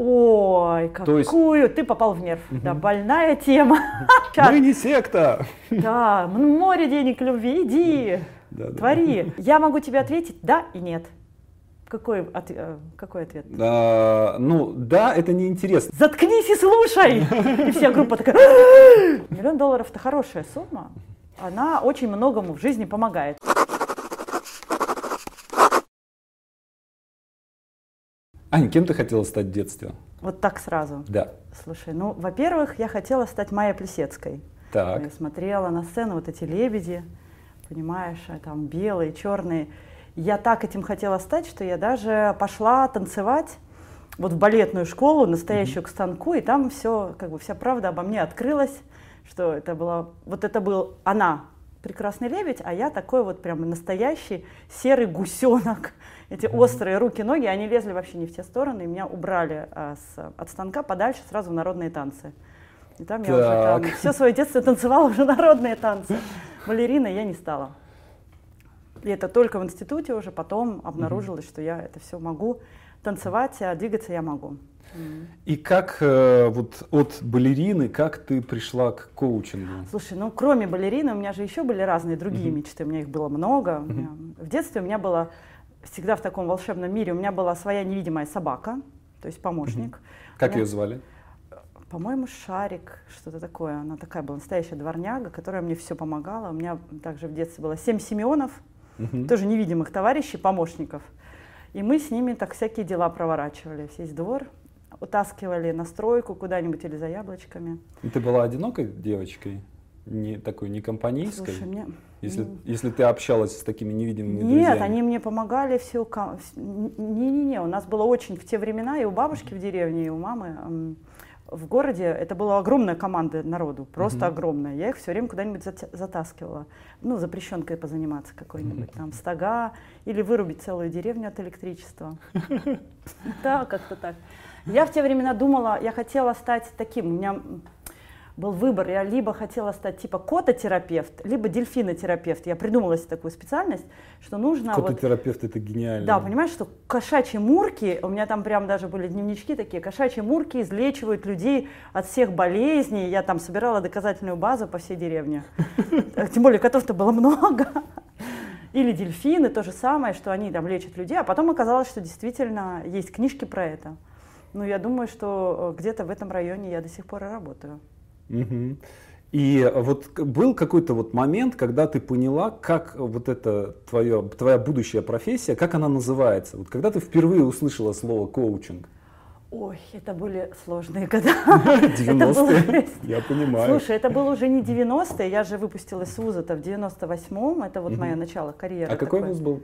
Ой, какую есть... ты попал в нерв. Угу. Да, больная тема. Мы не секта. Да, море денег любви, иди, да, твори. Да. Я могу тебе ответить да и нет. Какой ответ? А, ну, да, это неинтересно. Заткнись и слушай! И вся группа такая... $1 миллион — это хорошая сумма. Она очень многому в жизни помогает. Ань, кем ты хотела стать в детстве? Вот так сразу? Да. Слушай, ну, во-первых, я хотела стать Майей Плисецкой. Так. Я смотрела на сцену, вот эти лебеди, понимаешь, там белые, черные. Я так этим хотела стать, что я даже пошла танцевать вот в балетную школу, настоящую к станку, и там все, как бы вся правда обо мне открылась, что это была, вот это был она, прекрасный лебедь, а я такой вот прям настоящий серый гусенок. Эти острые руки, ноги, они лезли вообще не в те стороны, и меня убрали от станка подальше сразу в народные танцы. И там так. Я уже там, все свое детство танцевала уже народные танцы. Балериной я не стала. И это только в институте уже потом обнаружилось, что я это все могу танцевать, а двигаться я могу. И как вот от балерины, как ты пришла к коучингу? Слушай, ну кроме балерины у меня же еще были разные другие мечты, у меня их было много. В детстве у меня было, всегда в таком волшебном мире, у меня была своя невидимая собака, то есть помощник. Как ее звали? По-моему, Шарик, что-то такое. Она такая была настоящая дворняга, которая мне все помогала. У меня также в детстве было 7 Семенов. Тоже невидимых товарищей, помощников. И мы с ними так всякие дела проворачивали. Весь двор утаскивали на стройку куда-нибудь или за яблочками. И ты была одинокой девочкой? Не такой, не компанейской? Слушай, мне... если ты общалась с такими невидимыми друзьями? Нет, они мне помогали все. Не-не-не, у нас было очень в те времена и у бабушки в деревне, и у мамы в городе. Это была огромная команда народу, просто огромная. Я их все время куда-нибудь затаскивала. Ну, запрещенкой позаниматься какой-нибудь, там, стога, или вырубить целую деревню от электричества. Да, как-то так. Я в те времена думала, я хотела стать таким, у меня был выбор, я либо хотела стать типа кототерапевт, либо дельфинотерапевт. Я придумала себе такую специальность, что нужно... Кототерапевт вот, это гениально. Да, понимаешь, что кошачьи мурки, у меня там прям даже были дневнички такие, кошачьи мурки излечивают людей от всех болезней. Я там собирала доказательную базу по всей деревне. Тем более котов-то было много. Или дельфины, то же самое, что они там лечат людей. А потом оказалось, что действительно есть книжки про это. Ну, я думаю, что где-то в этом районе я до сих пор и работаю. И вот был какой-то вот момент, когда ты поняла, как вот эта твоя будущая профессия, как она называется? Вот когда ты впервые услышала слово коучинг? Ой, это были сложные года. 90-е, я понимаю. Слушай, это было уже не 90-е, я же выпустилась с вуза-то в 98-м, это вот мое начало карьеры. А какой вуз был?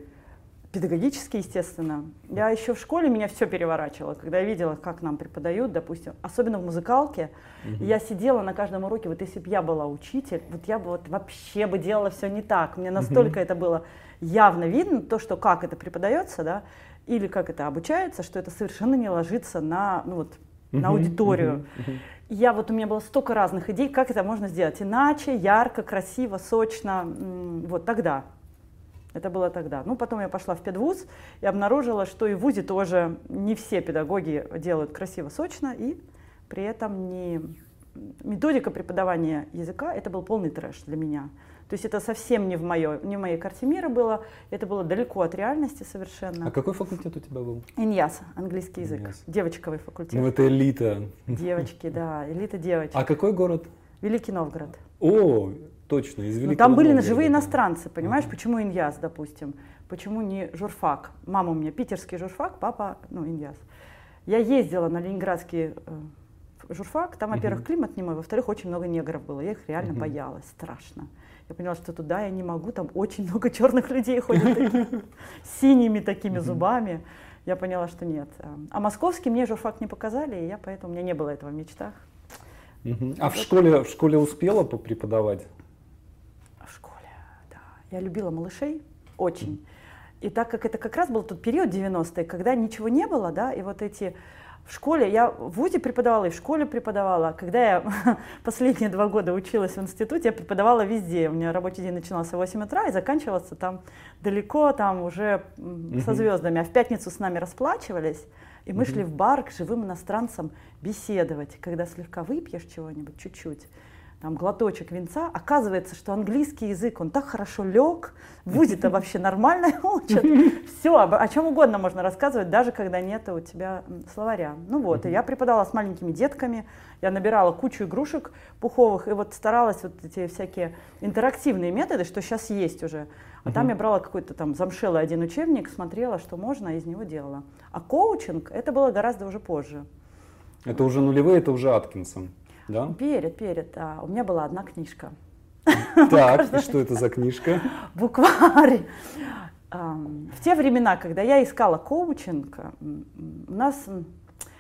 Педагогически, естественно. Я еще в школе, меня все переворачивало, когда я видела, как нам преподают, допустим, особенно в музыкалке. Я сидела на каждом уроке, вот если бы я была учитель, вот я бы вот вообще бы делала все не так. Мне настолько это было явно видно, то, что как это преподается, да, или как это обучается, что это совершенно не ложится на, ну, вот, на аудиторию. Я вот, у меня было столько разных идей, как это можно сделать иначе, ярко, красиво, сочно, вот тогда. Это было тогда. Ну, потом я пошла в педвуз и обнаружила, что и в вузе тоже не все педагоги делают красиво, сочно, и при этом не... методика преподавания языка — это был полный трэш для меня. То есть это совсем не в моей карте мира было, это было далеко от реальности совершенно. А какой факультет у тебя был? Иньяс, английский язык, девочковый факультет. Ну, это элита. Девочки, да, элита девочек. А какой город? Великий Новгород. О, точно, из Великого Новгорода. Там были живые иностранцы, понимаешь, почему Иньяс, допустим, почему не журфак? Мама у меня питерский журфак, папа, ну, Иньяс. Я ездила на ленинградский журфак, там, во-первых, климат не мой, во-вторых, очень много негров было, я их реально боялась, страшно. Я поняла, что туда я не могу, там очень много черных людей ходят с синими такими зубами. Я поняла, что нет. А московский мне журфак не показали, и я поэтому, у меня не было этого в мечтах. А в школе успела преподавать? В школе, да. Я любила малышей очень. И так как это как раз был тот период 90-е, когда ничего не было, да, и вот эти... В школе, я в вузе преподавала и в школе преподавала. Когда я последние 2 года училась в институте, я преподавала везде. У меня рабочий день начинался в 8 утра и заканчивался там далеко, там уже со звездами. А в пятницу с нами расплачивались. И мы шли в бар к живым иностранцам беседовать. Когда слегка выпьешь чего-нибудь, чуть-чуть, там глоточек винца, оказывается, что английский язык, он так хорошо лег, вузи-то вообще нормально учат. Все, о чем угодно можно рассказывать, даже когда нет у тебя словаря. Ну вот, и я преподала с маленькими детками, я набирала кучу игрушек пуховых, и вот старалась вот эти всякие интерактивные методы, что сейчас есть уже. А там я брала какой-то там замшелый один учебник, смотрела, что можно, и из него делала. А коучинг, это было гораздо уже позже. Это уже нулевые, это уже Аткинсон. Да? Перед. У меня была одна книжка. Так, и что это за книжка? Букварь. В те времена, когда я искала коучинг, у нас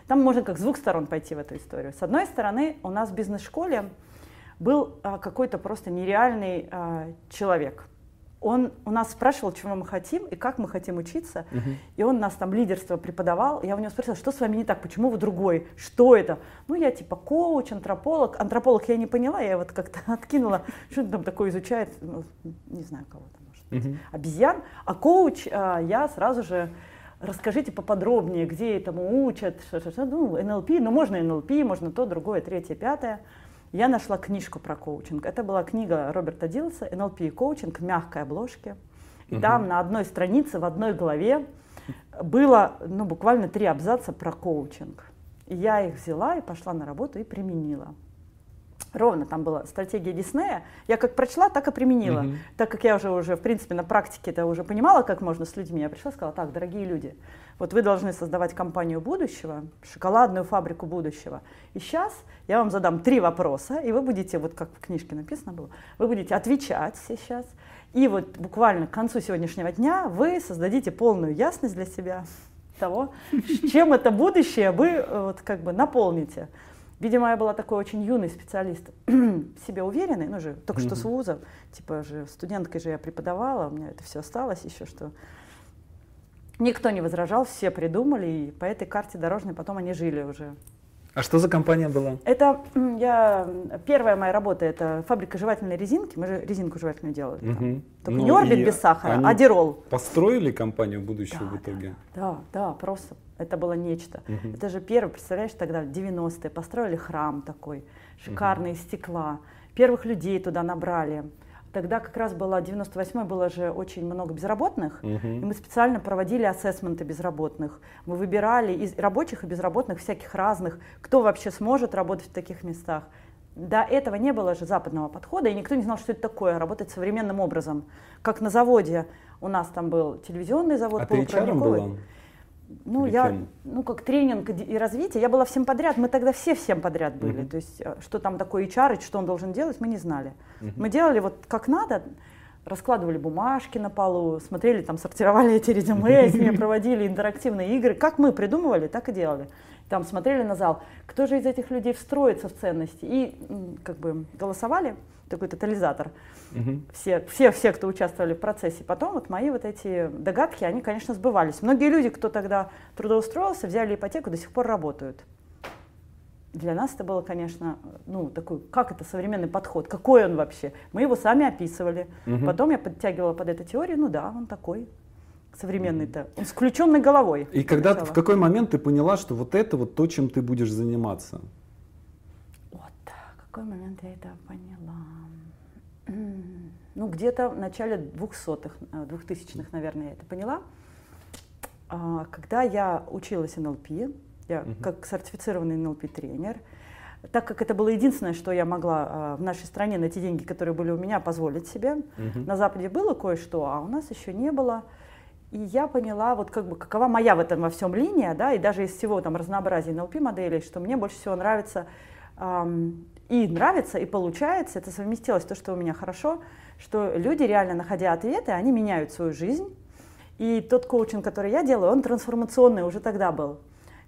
там можно как с двух сторон пойти в эту историю. С одной стороны, у нас в бизнес-школе был какой-то просто нереальный человек. Он у нас спрашивал, чего мы хотим и как мы хотим учиться. И он нас там лидерство преподавал. Я у него спросила, что с вами не так, почему вы другой, что это? Ну, я типа коуч, антрополог. Антрополог я не поняла, я вот как-то откинула, что он там такое изучает, ну, не знаю кого-то, может быть, обезьян. А коуч я сразу же, расскажите поподробнее, где этому учат, ну, НЛП, ну, можно НЛП, можно то, другое, третье, пятое. Я нашла книжку про коучинг. Это была книга Роберта Дилса «НЛП и коучинг» в мягкой обложке. И там на одной странице, в одной главе было ну, буквально 3 абзаца про коучинг. И я их взяла и пошла на работу и применила. Ровно там была стратегия Диснея. Я как прочла, так и применила. Так как я уже, в принципе, на практике это уже понимала, как можно с людьми, я пришла и сказала, так, дорогие люди, вот вы должны создавать компанию будущего, шоколадную фабрику будущего. И сейчас я вам задам 3 вопроса, и вы будете, вот как в книжке написано было, вы будете отвечать сейчас. И вот буквально к концу сегодняшнего дня вы создадите полную ясность для себя того, чем это будущее вы вот как бы наполните. Видимо, я была такой очень юный специалист, в себе уверенный, ну же, только что с вуза, типа же студенткой же я преподавала, у меня это все осталось еще, что никто не возражал, все придумали, и по этой карте дорожной потом они жили уже. А что за компания была? Это первая моя работа, это фабрика жевательной резинки, мы же резинку жевательную делали, там. Только не орбит без сахара, а дирол. Построили компанию будущего да, в итоге? Да, просто. Это было нечто. Это же первый, представляешь, тогда в 90-е построили храм такой, шикарный, из стекла. Первых людей туда набрали. Тогда как раз было, 98-й было же очень много безработных, и мы специально проводили ассессменты безработных. Мы выбирали из рабочих и безработных всяких разных, кто вообще сможет работать в таких местах. До этого не было же западного подхода, и никто не знал, что это такое, работать современным образом. Как на заводе, у нас там был телевизионный завод, а полупроводниковый. Ты HR-ом была? Ну, как тренинг и развитие, я была всем подряд, мы тогда все всем подряд были, то есть что там такое HR, что он должен делать, мы не знали. Мы делали вот как надо, раскладывали бумажки на полу, смотрели, там сортировали эти резюме, с ними проводили интерактивные игры, как мы придумывали, так и делали. Там смотрели на зал, кто же из этих людей встроится в ценности, и как бы голосовали, такой тотализатор, все, кто участвовали в процессе. Потом вот мои вот эти догадки, они, конечно, сбывались. Многие люди, кто тогда трудоустроился, взяли ипотеку, до сих пор работают. Для нас это было, конечно, ну такой, как это современный подход, какой он вообще? Мы его сами описывали. Потом я подтягивала под эту теорию, ну да, он такой. Современный-то, с включенной головой. И когда ты, в какой момент ты поняла, что вот это вот то, чем ты будешь заниматься? Вот, какой момент я это поняла? Ну, где-то в начале 2000-х, наверное, я это поняла. Когда я училась НЛП, я как сертифицированный НЛП-тренер, так как это было единственное, что я могла в нашей стране на те деньги, которые были у меня, позволить себе. На Западе было кое-что, а у нас еще не было. И я поняла, вот как бы, какова моя в этом во всем линия, да, и даже из всего там разнообразия NLP-моделей, что мне больше всего нравится, и получается, это совместилось то, что у меня хорошо, что люди, реально находя ответы, они меняют свою жизнь. И тот коучинг, который я делаю, он трансформационный уже тогда был.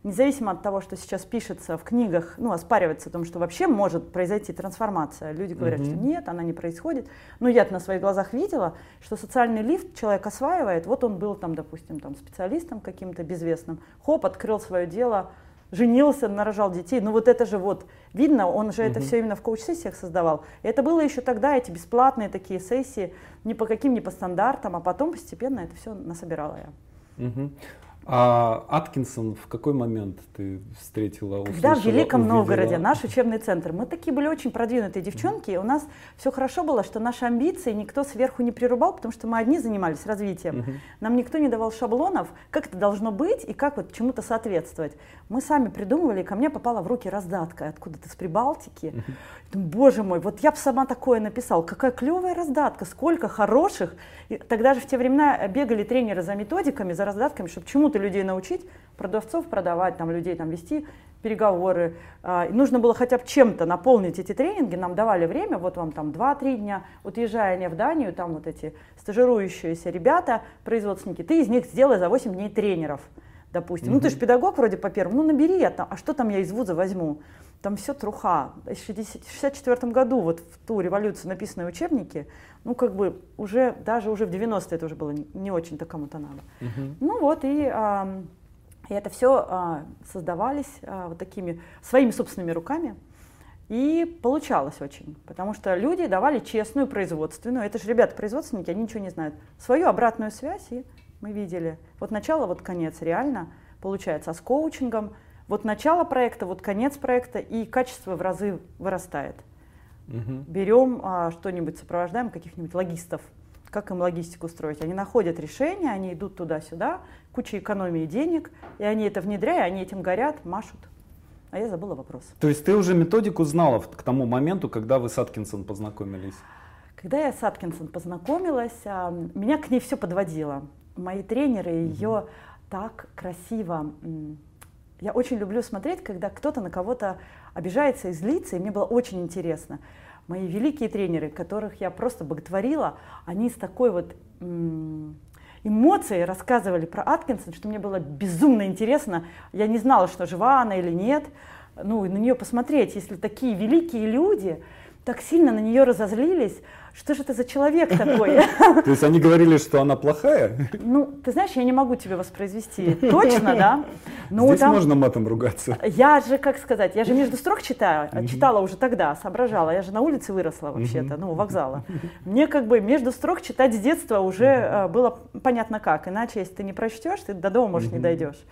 Независимо от того, что сейчас пишется в книгах, ну, оспаривается о том, что вообще может произойти трансформация. Люди говорят, что нет, она не происходит. Но я-то на своих глазах видела, что социальный лифт человек осваивает. Вот он был там, допустим, там, специалистом каким-то безвестным. Хоп, открыл свое дело, женился, нарожал детей. Ну вот это же вот, видно, он же это все именно в коуч-сессиях создавал. И это было еще тогда, эти бесплатные такие сессии, ни по каким, ни по стандартам. А потом постепенно это все насобирала я. А Аткинсон, в какой момент ты встретила? Когда в Великом Новгороде, наш учебный центр. Мы такие были очень продвинутые девчонки, и у нас все хорошо было, что наши амбиции никто сверху не прирубал, потому что мы одни занимались развитием. Нам никто не давал шаблонов, как это должно быть и как вот чему-то соответствовать. Мы сами придумывали, и ко мне попала в руки раздатка откуда-то с Прибалтики. Думаю, боже мой, вот я бы сама такое написала. Какая клевая раздатка, сколько хороших. И тогда же в те времена бегали тренеры за методиками, за раздатками, чтобы чему-то людей научить, продавцов продавать, там, людей там, вести переговоры. Нужно было хотя бы чем-то наполнить эти тренинги, нам давали время, вот вам там 2-3 дня, вот езжая в Данию, там вот эти стажирующиеся ребята, производственники, ты из них сделай за 8 дней тренеров, допустим. Ну ты же педагог вроде по первому, ну набери, а что там я из вуза возьму? Там все труха. В 1964 году, вот в ту революцию написанные учебники, ну как бы уже, даже уже в 90-е это уже было не очень-то кому-то надо. Ну вот, и это все создавались вот такими своими собственными руками. И получалось очень, потому что люди давали честную производственную, это же ребята-производственники, они ничего не знают, свою обратную связь, и мы видели. Вот начало, вот конец, реально получается, а с коучингом вот начало проекта, вот конец проекта, и качество в разы вырастает. Берем что-нибудь, сопровождаем каких-нибудь логистов. Как им логистику строить? Они находят решение, они идут туда-сюда, куча экономии денег, и они это внедряют, они этим горят, машут. А я забыла вопрос. То есть ты уже методику знала к тому моменту, когда вы с Аткинсон познакомились? Когда я с Аткинсон познакомилась, меня к ней все подводило. Мои тренеры ее так красиво... Я очень люблю смотреть, когда кто-то на кого-то обижается и злится, и мне было очень интересно. Мои великие тренеры, которых я просто боготворила, они с такой вот эмоцией рассказывали про Аткинсон, что мне было безумно интересно. Я не знала, что жива она или нет. Ну, и на нее посмотреть, если такие великие люди так сильно на нее разозлились, что же это за человек такой? То есть они говорили, что она плохая? Ну, ты знаешь, я не могу тебе воспроизвести точно, да? Здесь можно матом ругаться. Я же, как сказать, я же между строк читала уже тогда, соображала. Я же на улице выросла вообще-то, ну, у вокзала. Мне как бы между строк читать с детства уже было понятно как. Иначе, если ты не прочтешь, ты до дома, может, не дойдешь.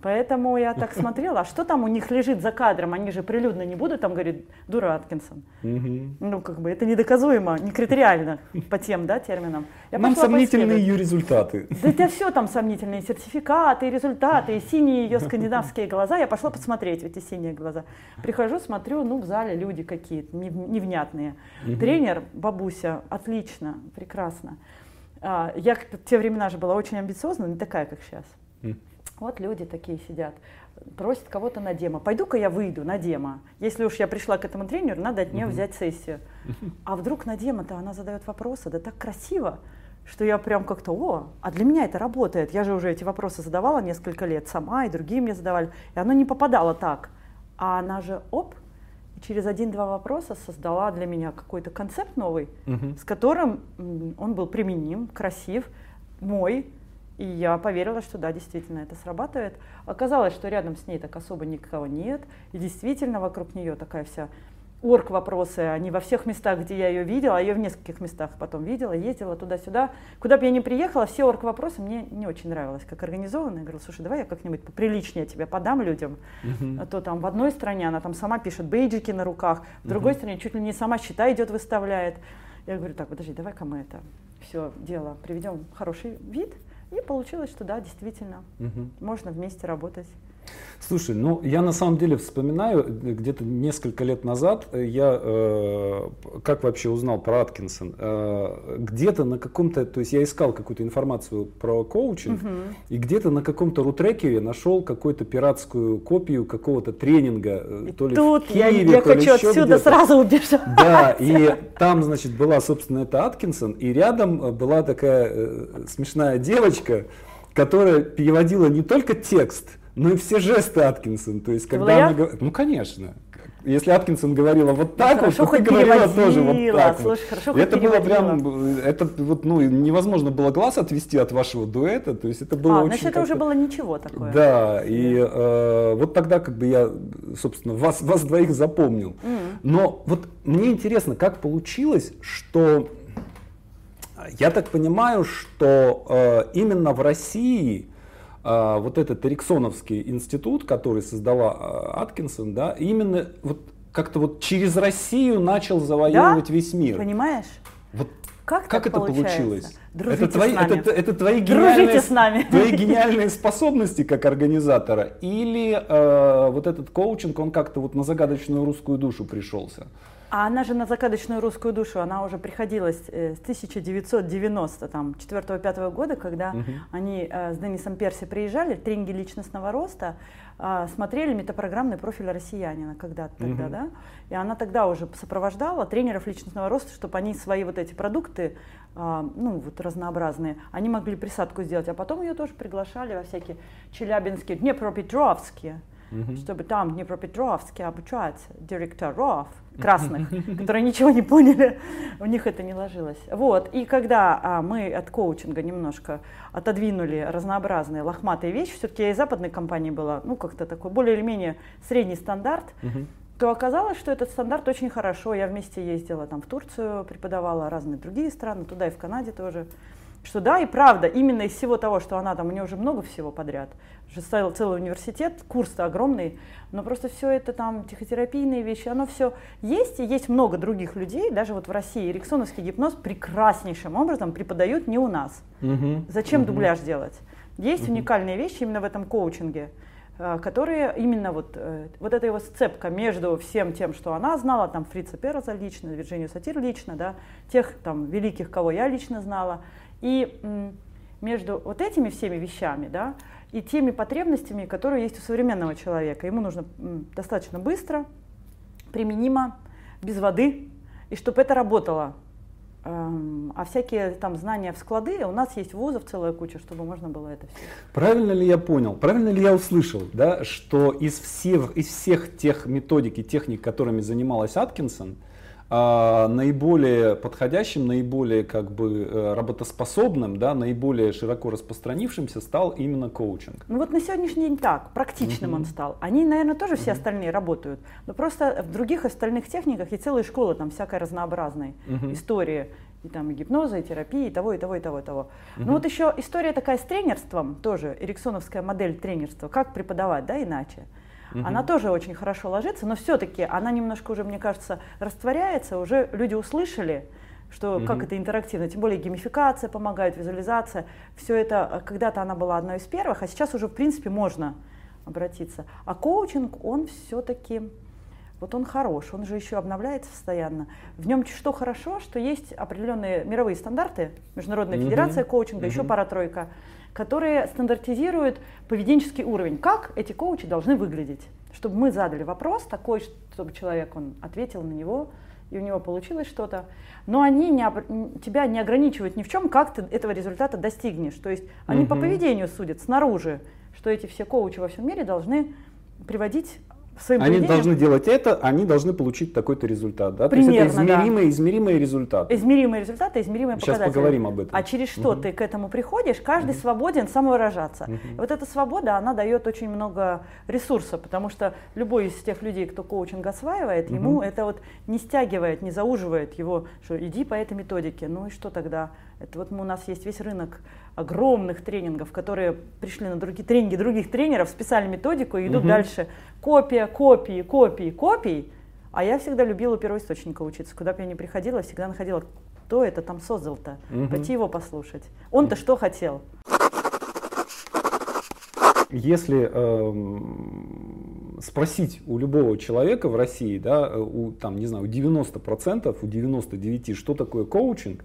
Поэтому я так смотрела, а что там у них лежит за кадром, они же прилюдно не будут, там говорит, дура Аткинсон. Ну, как бы это недоказуемо, не критериально по тем, да, терминам. Нам сомнительные ее результаты. Да это все там сомнительные, сертификаты, результаты, и синие ее скандинавские глаза. Я пошла посмотреть эти синие глаза. Прихожу, смотрю, ну в зале люди какие-то невнятные. Тренер, бабуся, отлично, прекрасно. Я в те времена же была очень амбициозна, не такая, как сейчас. Вот люди такие сидят, просят кого-то на демо. Пойду-ка я выйду на демо. Если уж я пришла к этому тренеру, надо от нее взять сессию. А вдруг на демо-то она задает вопросы, да так красиво, что я прям как-то, а для меня это работает. Я же уже эти вопросы задавала несколько лет сама, и другие мне задавали. И оно не попадало так. А она же, и через 1-2 вопроса создала для меня какой-то концепт новый, с которым он был применим, красив, мой. И я поверила, что да, действительно, это срабатывает. Оказалось, что рядом с ней так особо никого нет. И действительно, вокруг нее такая вся орг-вопросы. Они во всех местах, где я ее видела, а ее в нескольких местах потом видела, ездила туда-сюда. Куда бы я ни приехала, все орг-вопросы мне не очень нравилось, как организованно. Я говорю, слушай, давай я как-нибудь поприличнее тебя подам людям. А то там в одной стране она там сама пишет бейджики на руках, в другой стране чуть ли не сама счета идет, выставляет. Я говорю, так, подожди, давай-ка мы это все дело приведем в хороший вид. И получилось, что да, действительно, можно вместе работать. Слушай, ну я на самом деле вспоминаю, где-то несколько лет назад я как вообще узнал про Аткинсон, где-то на каком-то, то есть я искал какую-то информацию про коучинг, и где-то на каком-то рутрекере нашел какую-то пиратскую копию какого-то тренинга, и то ли тут в Киеве, я хочу отсюда сразу убежать. Да, и там, значит, была, собственно, это Аткинсон, и рядом была такая смешная девочка, которая переводила не только текст, ну и все жесты Аткинсон, то есть когда она говорит, ну конечно, если Аткинсон говорила вот так, вот, то ты говорила тоже вот так. Слушай, хорошо, это было прям, это вот, ну невозможно было глаз отвести от вашего дуэта, то есть это было очень. Значит, это уже было ничего такое. Да, и вот тогда как бы я, собственно, вас двоих запомнил. Но вот мне интересно, как получилось, что я так понимаю, что именно в России вот этот Эриксоновский институт, который создала Аткинсон, да, именно вот как-то вот через Россию начал завоевывать, да? весь мир. Понимаешь? Вот как это получилось? Это твои гениальные способности как организатора, или вот этот коучинг, он как-то вот на загадочную русскую душу пришелся? А она же на загадочную русскую душу, она уже приходилась с 1994-95 года, когда они с Денисом Перси приезжали, тренинги личностного роста, смотрели метапрограммный профиль россиянина когда-то тогда, да? И она тогда уже сопровождала тренеров личностного роста, чтобы они свои вот эти продукты, ну вот разнообразные, они могли присадку сделать, а потом ее тоже приглашали во всякие челябинские, днепропетровские, чтобы там в Днепропетровске обучать директоров красных, которые ничего не поняли, у них это не ложилось. Вот. И когда мы от коучинга немножко отодвинули разнообразные лохматые вещи, все-таки я из западной компании была, ну как-то такой более или менее средний стандарт, то оказалось, что этот стандарт очень хорошо. Я вместе ездила там в Турцию, преподавала разные другие страны, туда и в Канаде тоже. Что да, и правда, именно из всего того, что она там, у нее уже много всего подряд, уже ставила целый университет, курс-то огромный, но просто все это там, психотерапийные вещи, оно все есть, и есть много других людей, даже вот в России эриксоновский гипноз прекраснейшим образом преподают не у нас. Зачем дубляж делать? Есть уникальные вещи именно в этом коучинге, которые именно вот эта его сцепка между всем тем, что она знала, там Фрица Перлза лично, Вирджинию Сатир лично, да, тех там великих, кого я лично знала, и между вот этими всеми вещами, да, и теми потребностями, которые есть у современного человека. Ему нужно достаточно быстро, применимо, без воды, и чтобы это работало. А всякие там знания в склады, у нас есть вузов целая куча, чтобы можно было это все. Правильно ли я понял, правильно ли я услышал, да, что из всех тех методик и техник, которыми занималась Аткинсон, наиболее подходящим, наиболее как бы работоспособным, да, наиболее широко распространившимся стал именно коучинг? Ну вот на сегодняшний день так, практичным он стал. Они, наверное, тоже все остальные работают, но просто в других остальных техниках и целые школы там всякой разнообразной истории, и там и гипноза, и терапии, и того, и того, и того, и того. Ну вот еще история такая с тренерством тоже, эриксоновская модель тренерства, как преподавать, да, иначе. Она тоже очень хорошо ложится, но все-таки она немножко уже, мне кажется, растворяется, уже люди услышали, что как это интерактивно, тем более геймификация помогает, визуализация, все это, когда-то она была одной из первых, а сейчас уже в принципе можно обратиться. А коучинг, он все-таки, вот он хорош, он же еще обновляется постоянно. В нем что хорошо, что есть определенные мировые стандарты, Международная федерация коучинга, еще пара-тройка, которые стандартизируют поведенческий уровень, как эти коучи должны выглядеть, чтобы мы задали вопрос такой, чтобы человек, он ответил на него, и у него получилось что-то, но они тебя не ограничивают ни в чем, как ты этого результата достигнешь, то есть они по поведению судят снаружи, что эти все коучи во всем мире должны приводить своим поведением. Они должны делать это, они должны получить такой-то результат, да? Примерно, то есть это измеримые результаты. Измеримые результаты, измеримые показатели. Сейчас поговорим об этом. А через что ты к этому приходишь, каждый свободен самовыражаться. Вот эта свобода, она дает очень много ресурса, потому что любой из тех людей, кто коучинг осваивает, ему это вот не стягивает, не зауживает его, что иди по этой методике, ну и что тогда? Это вот у нас есть весь рынок огромных тренингов, которые пришли на другие тренинги других тренеров, списали методику и идут дальше. Копия, копии, копии, копии. А я всегда любила у первоисточника учиться. Куда бы я ни приходила, всегда находила, кто это там создал-то. Пойти его послушать. Он-то что хотел? Если спросить у любого человека в России, да, там, не знаю, у 90%, у 99%, что такое коучинг,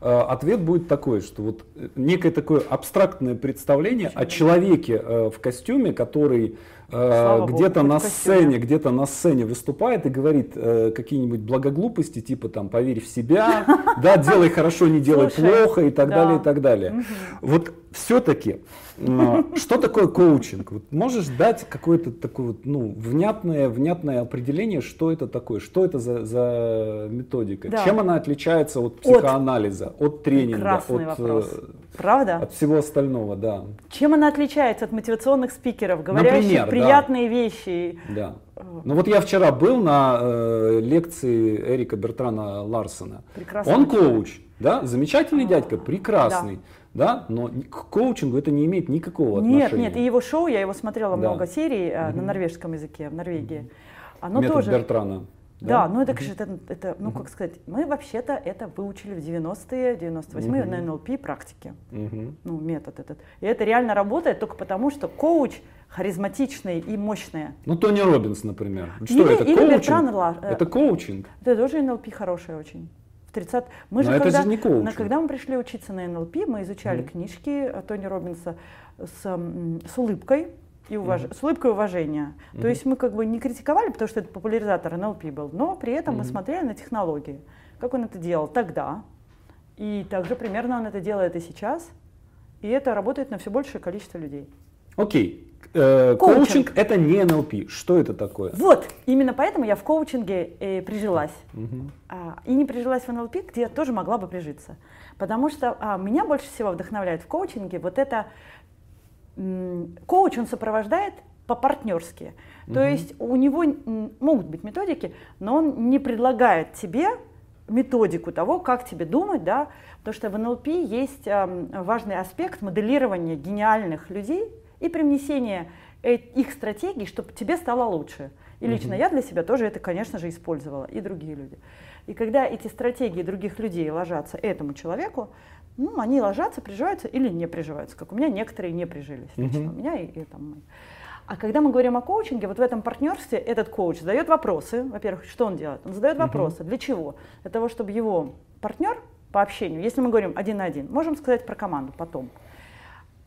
ответ будет такой, что вот некое такое абстрактное представление о человеке в костюме, который где-то на сцене выступает и говорит какие-нибудь благоглупости, типа там поверь в себя, да, делай хорошо, не делай плохо и так далее, и так далее. Вот все-таки, что такое коучинг? Вот можешь дать какое-то такое вот, ну, внятное определение, что это такое, что это за методика, чем она отличается от психоанализа, от тренинга, от Правда? От всего остального, да. Чем она отличается от мотивационных спикеров, говорящих, например, приятные, да, вещи? Да. Ну вот я вчера был на лекции Эрика Бертрана Ларсена. Прекрасный. Он коуч, да, замечательный дядька, прекрасный. Да. Да, но к коучингу это не имеет никакого отношения. Нет, нет, и его шоу, я его смотрела, да, много серий на норвежском языке, в Норвегии. Оно метод тоже... Бертрана. Да, да, ну это, это, ну как сказать, мы вообще-то это выучили в 90-е, 98-е на НЛП практике, ну метод этот. И это реально работает только потому, что коуч харизматичный и мощный. Ну Тони Робинс, например. Что или, это, или коучинг? Это коучинг. Это тоже НЛП хорошая очень. Когда мы пришли учиться на НЛП, мы изучали книжки Тони Робинса с улыбкой. И с улыбкой уважения. То есть мы как бы не критиковали, потому что это популяризатор НЛП был, но при этом мы смотрели на технологии, как он это делал тогда, и также примерно он это делает и сейчас, и это работает на все большее количество людей. Окей, коучинг это не НЛП, что это такое? Вот, именно поэтому я в коучинге прижилась, и не прижилась в НЛП, где я тоже могла бы прижиться, потому что меня больше всего вдохновляет в коучинге вот это... Коуч, он сопровождает по-партнерски, то есть у него могут быть методики, но он не предлагает тебе методику того, как тебе думать, да, потому что в НЛП есть важный аспект моделирования гениальных людей и привнесения их стратегий, чтобы тебе стало лучше. И лично я для себя тоже это, конечно же, использовала, и другие люди. И когда эти стратегии других людей ложатся этому человеку, ну, они ложатся, приживаются или не приживаются, как у меня некоторые не прижились, лично у меня и там. А когда мы говорим о коучинге, вот в этом партнерстве этот коуч задает вопросы, во-первых, что он делает? Он задает вопросы, для чего? Для того, чтобы его партнер по общению, если мы говорим один на один, можем сказать про команду потом,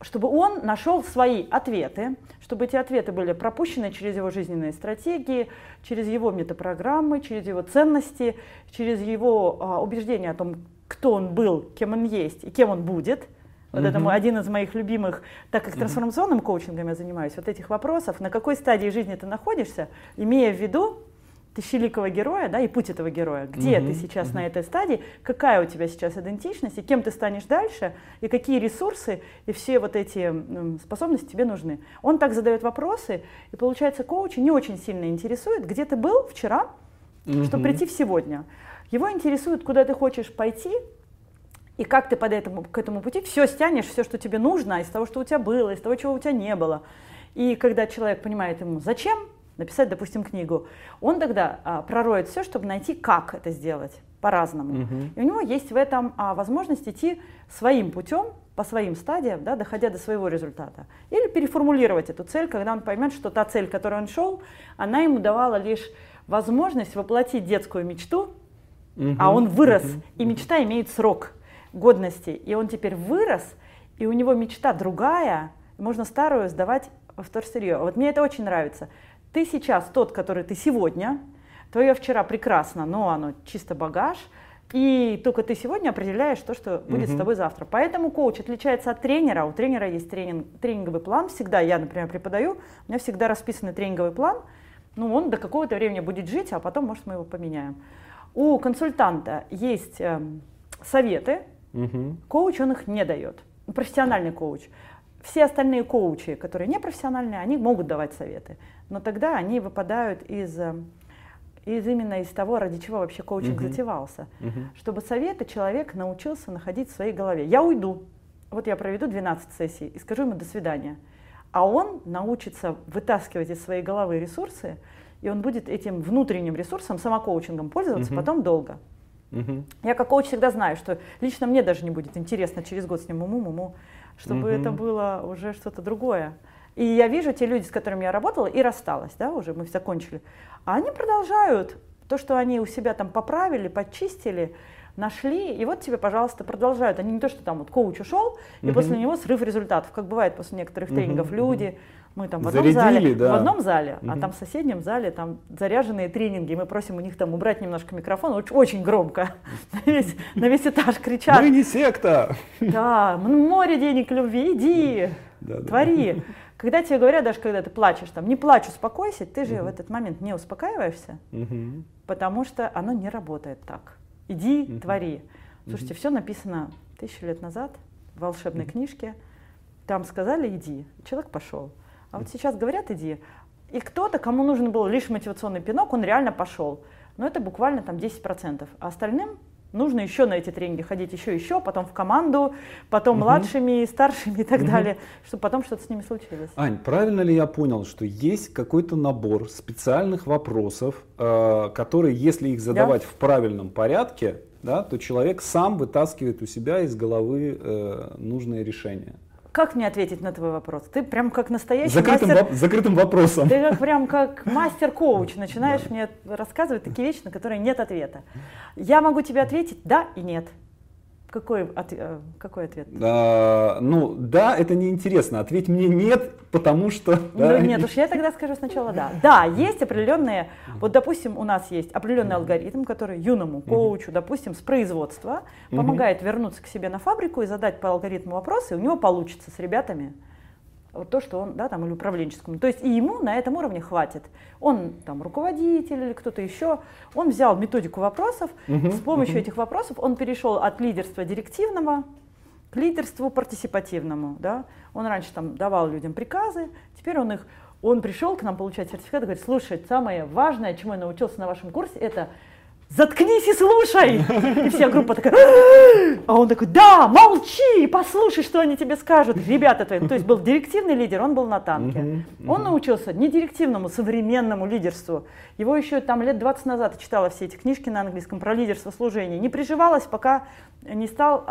чтобы он нашел свои ответы, чтобы эти ответы были пропущены через его жизненные стратегии, через его метапрограммы, через его ценности, через его убеждения о том, кто он был, кем он есть и кем он будет. Вот это один из моих любимых, так как трансформационным коучингом я занимаюсь, вот этих вопросов, на какой стадии жизни ты находишься, имея в виду тысячеликого героя, да, и путь этого героя, где ты сейчас на этой стадии, какая у тебя сейчас идентичность, и кем ты станешь дальше, и какие ресурсы, и все вот эти способности тебе нужны. Он так задает вопросы, и получается, коучу не очень сильно интересует, где ты был вчера, чтобы прийти в сегодня. Его интересует, куда ты хочешь пойти, и как ты к этому пути все стянешь, все, что тебе нужно, из того, что у тебя было, из того, чего у тебя не было. И когда человек понимает ему, зачем написать, допустим, книгу, он тогда пророет все, чтобы найти, как это сделать по-разному. И у него есть в этом возможность идти своим путем, по своим стадиям, да, доходя до своего результата. Или переформулировать эту цель, когда он поймет, что та цель, к которой он шел, она ему давала лишь возможность воплотить детскую мечту, а он вырос, и мечта имеет срок годности, и он теперь вырос, и у него мечта другая, можно старую сдавать вторсырье. Вот мне это очень нравится. Ты сейчас тот, который ты сегодня, твое вчера прекрасно, но оно чисто багаж, и только ты сегодня определяешь то, что будет с тобой завтра. Поэтому коуч отличается от тренера, у тренера есть тренинговый план, всегда, я, например, преподаю, у меня всегда расписанный тренинговый план, ну он до какого-то времени будет жить, а потом, может, мы его поменяем. У консультанта есть советы, коуч он их не дает, профессиональный коуч. Все остальные коучи, которые не профессиональные, они могут давать советы, но тогда они выпадают именно из того, ради чего вообще коучинг затевался. Чтобы советы человек научился находить в своей голове. Я уйду, вот я проведу 12 сессий и скажу ему «до свидания», а он научится вытаскивать из своей головы ресурсы, и он будет этим внутренним ресурсом, самокоучингом пользоваться потом долго. Я как коуч всегда знаю, что лично мне даже не будет интересно через год с ним чтобы это было уже что-то другое. И я вижу те люди, с которыми я работала и рассталась, да, уже мы закончили, а они продолжают то, что они у себя там поправили, подчистили, нашли, и вот тебе, пожалуйста, продолжают. Они не то, что там вот коуч ушел, и после него срыв результатов, как бывает после некоторых тренингов люди. Мы там в одном зале, а там в соседнем зале там заряженные тренинги, мы просим у них там убрать немножко микрофон, очень громко, на весь этаж кричат. Мы не секта! Да, море денег любви, иди, твори. Когда тебе говорят, даже когда ты плачешь, там не плачь, успокойся, ты же в этот момент не успокаиваешься, потому что оно не работает так. Иди, твори. Слушайте, все написано 1000 лет назад. волшебной книжке, там сказали «иди», человек пошел. А вот сейчас говорят «иди», и кто-то, кому нужен был лишь мотивационный пинок, он реально пошел. Но это буквально там 10%. А остальным нужно еще на эти тренинги ходить, еще, потом в команду, потом младшими, старшими и так далее, чтобы потом что-то с ними случилось. Ань, правильно ли я понял, что есть какой-то набор специальных вопросов, которые, если их задавать в правильном порядке, то человек сам вытаскивает у себя из головы нужные решения? Как мне ответить на твой вопрос? Ты прям как настоящий закрытым вопросом. Ты прям как мастер-коуч начинаешь мне рассказывать такие вещи, на которые нет ответа. Я могу тебе ответить «да» и «нет». Какой ответ? Ну, да, это неинтересно. Ответь мне «нет», потому что… Ну, нет, уж я тогда скажу сначала «да». Да, есть определенные… Вот, допустим, у нас есть определенный алгоритм, который юному коучу, допустим, с производства помогает вернуться к себе на фабрику и задать по алгоритму вопросы, и у него получится с ребятами вот то, что он, там, или управленческому. То есть и ему на этом уровне хватит. Он, там, руководитель или кто-то еще, он взял методику вопросов, с помощью этих вопросов он перешел от лидерства директивного к лидерству партиципативному, Он раньше там давал людям приказы, теперь он пришел к нам получать сертификат и говорит: слушай, самое важное, чему я научился на вашем курсе, это заткнись и слушай! И вся группа такая, а он такой: да, молчи, послушай, что они тебе скажут, ребята твои. То есть был директивный лидер, он был на танке. Он научился не директивному, современному лидерству. Его еще там лет 20 назад читала все эти книжки на английском про лидерство, служение. Не приживалась, пока не стал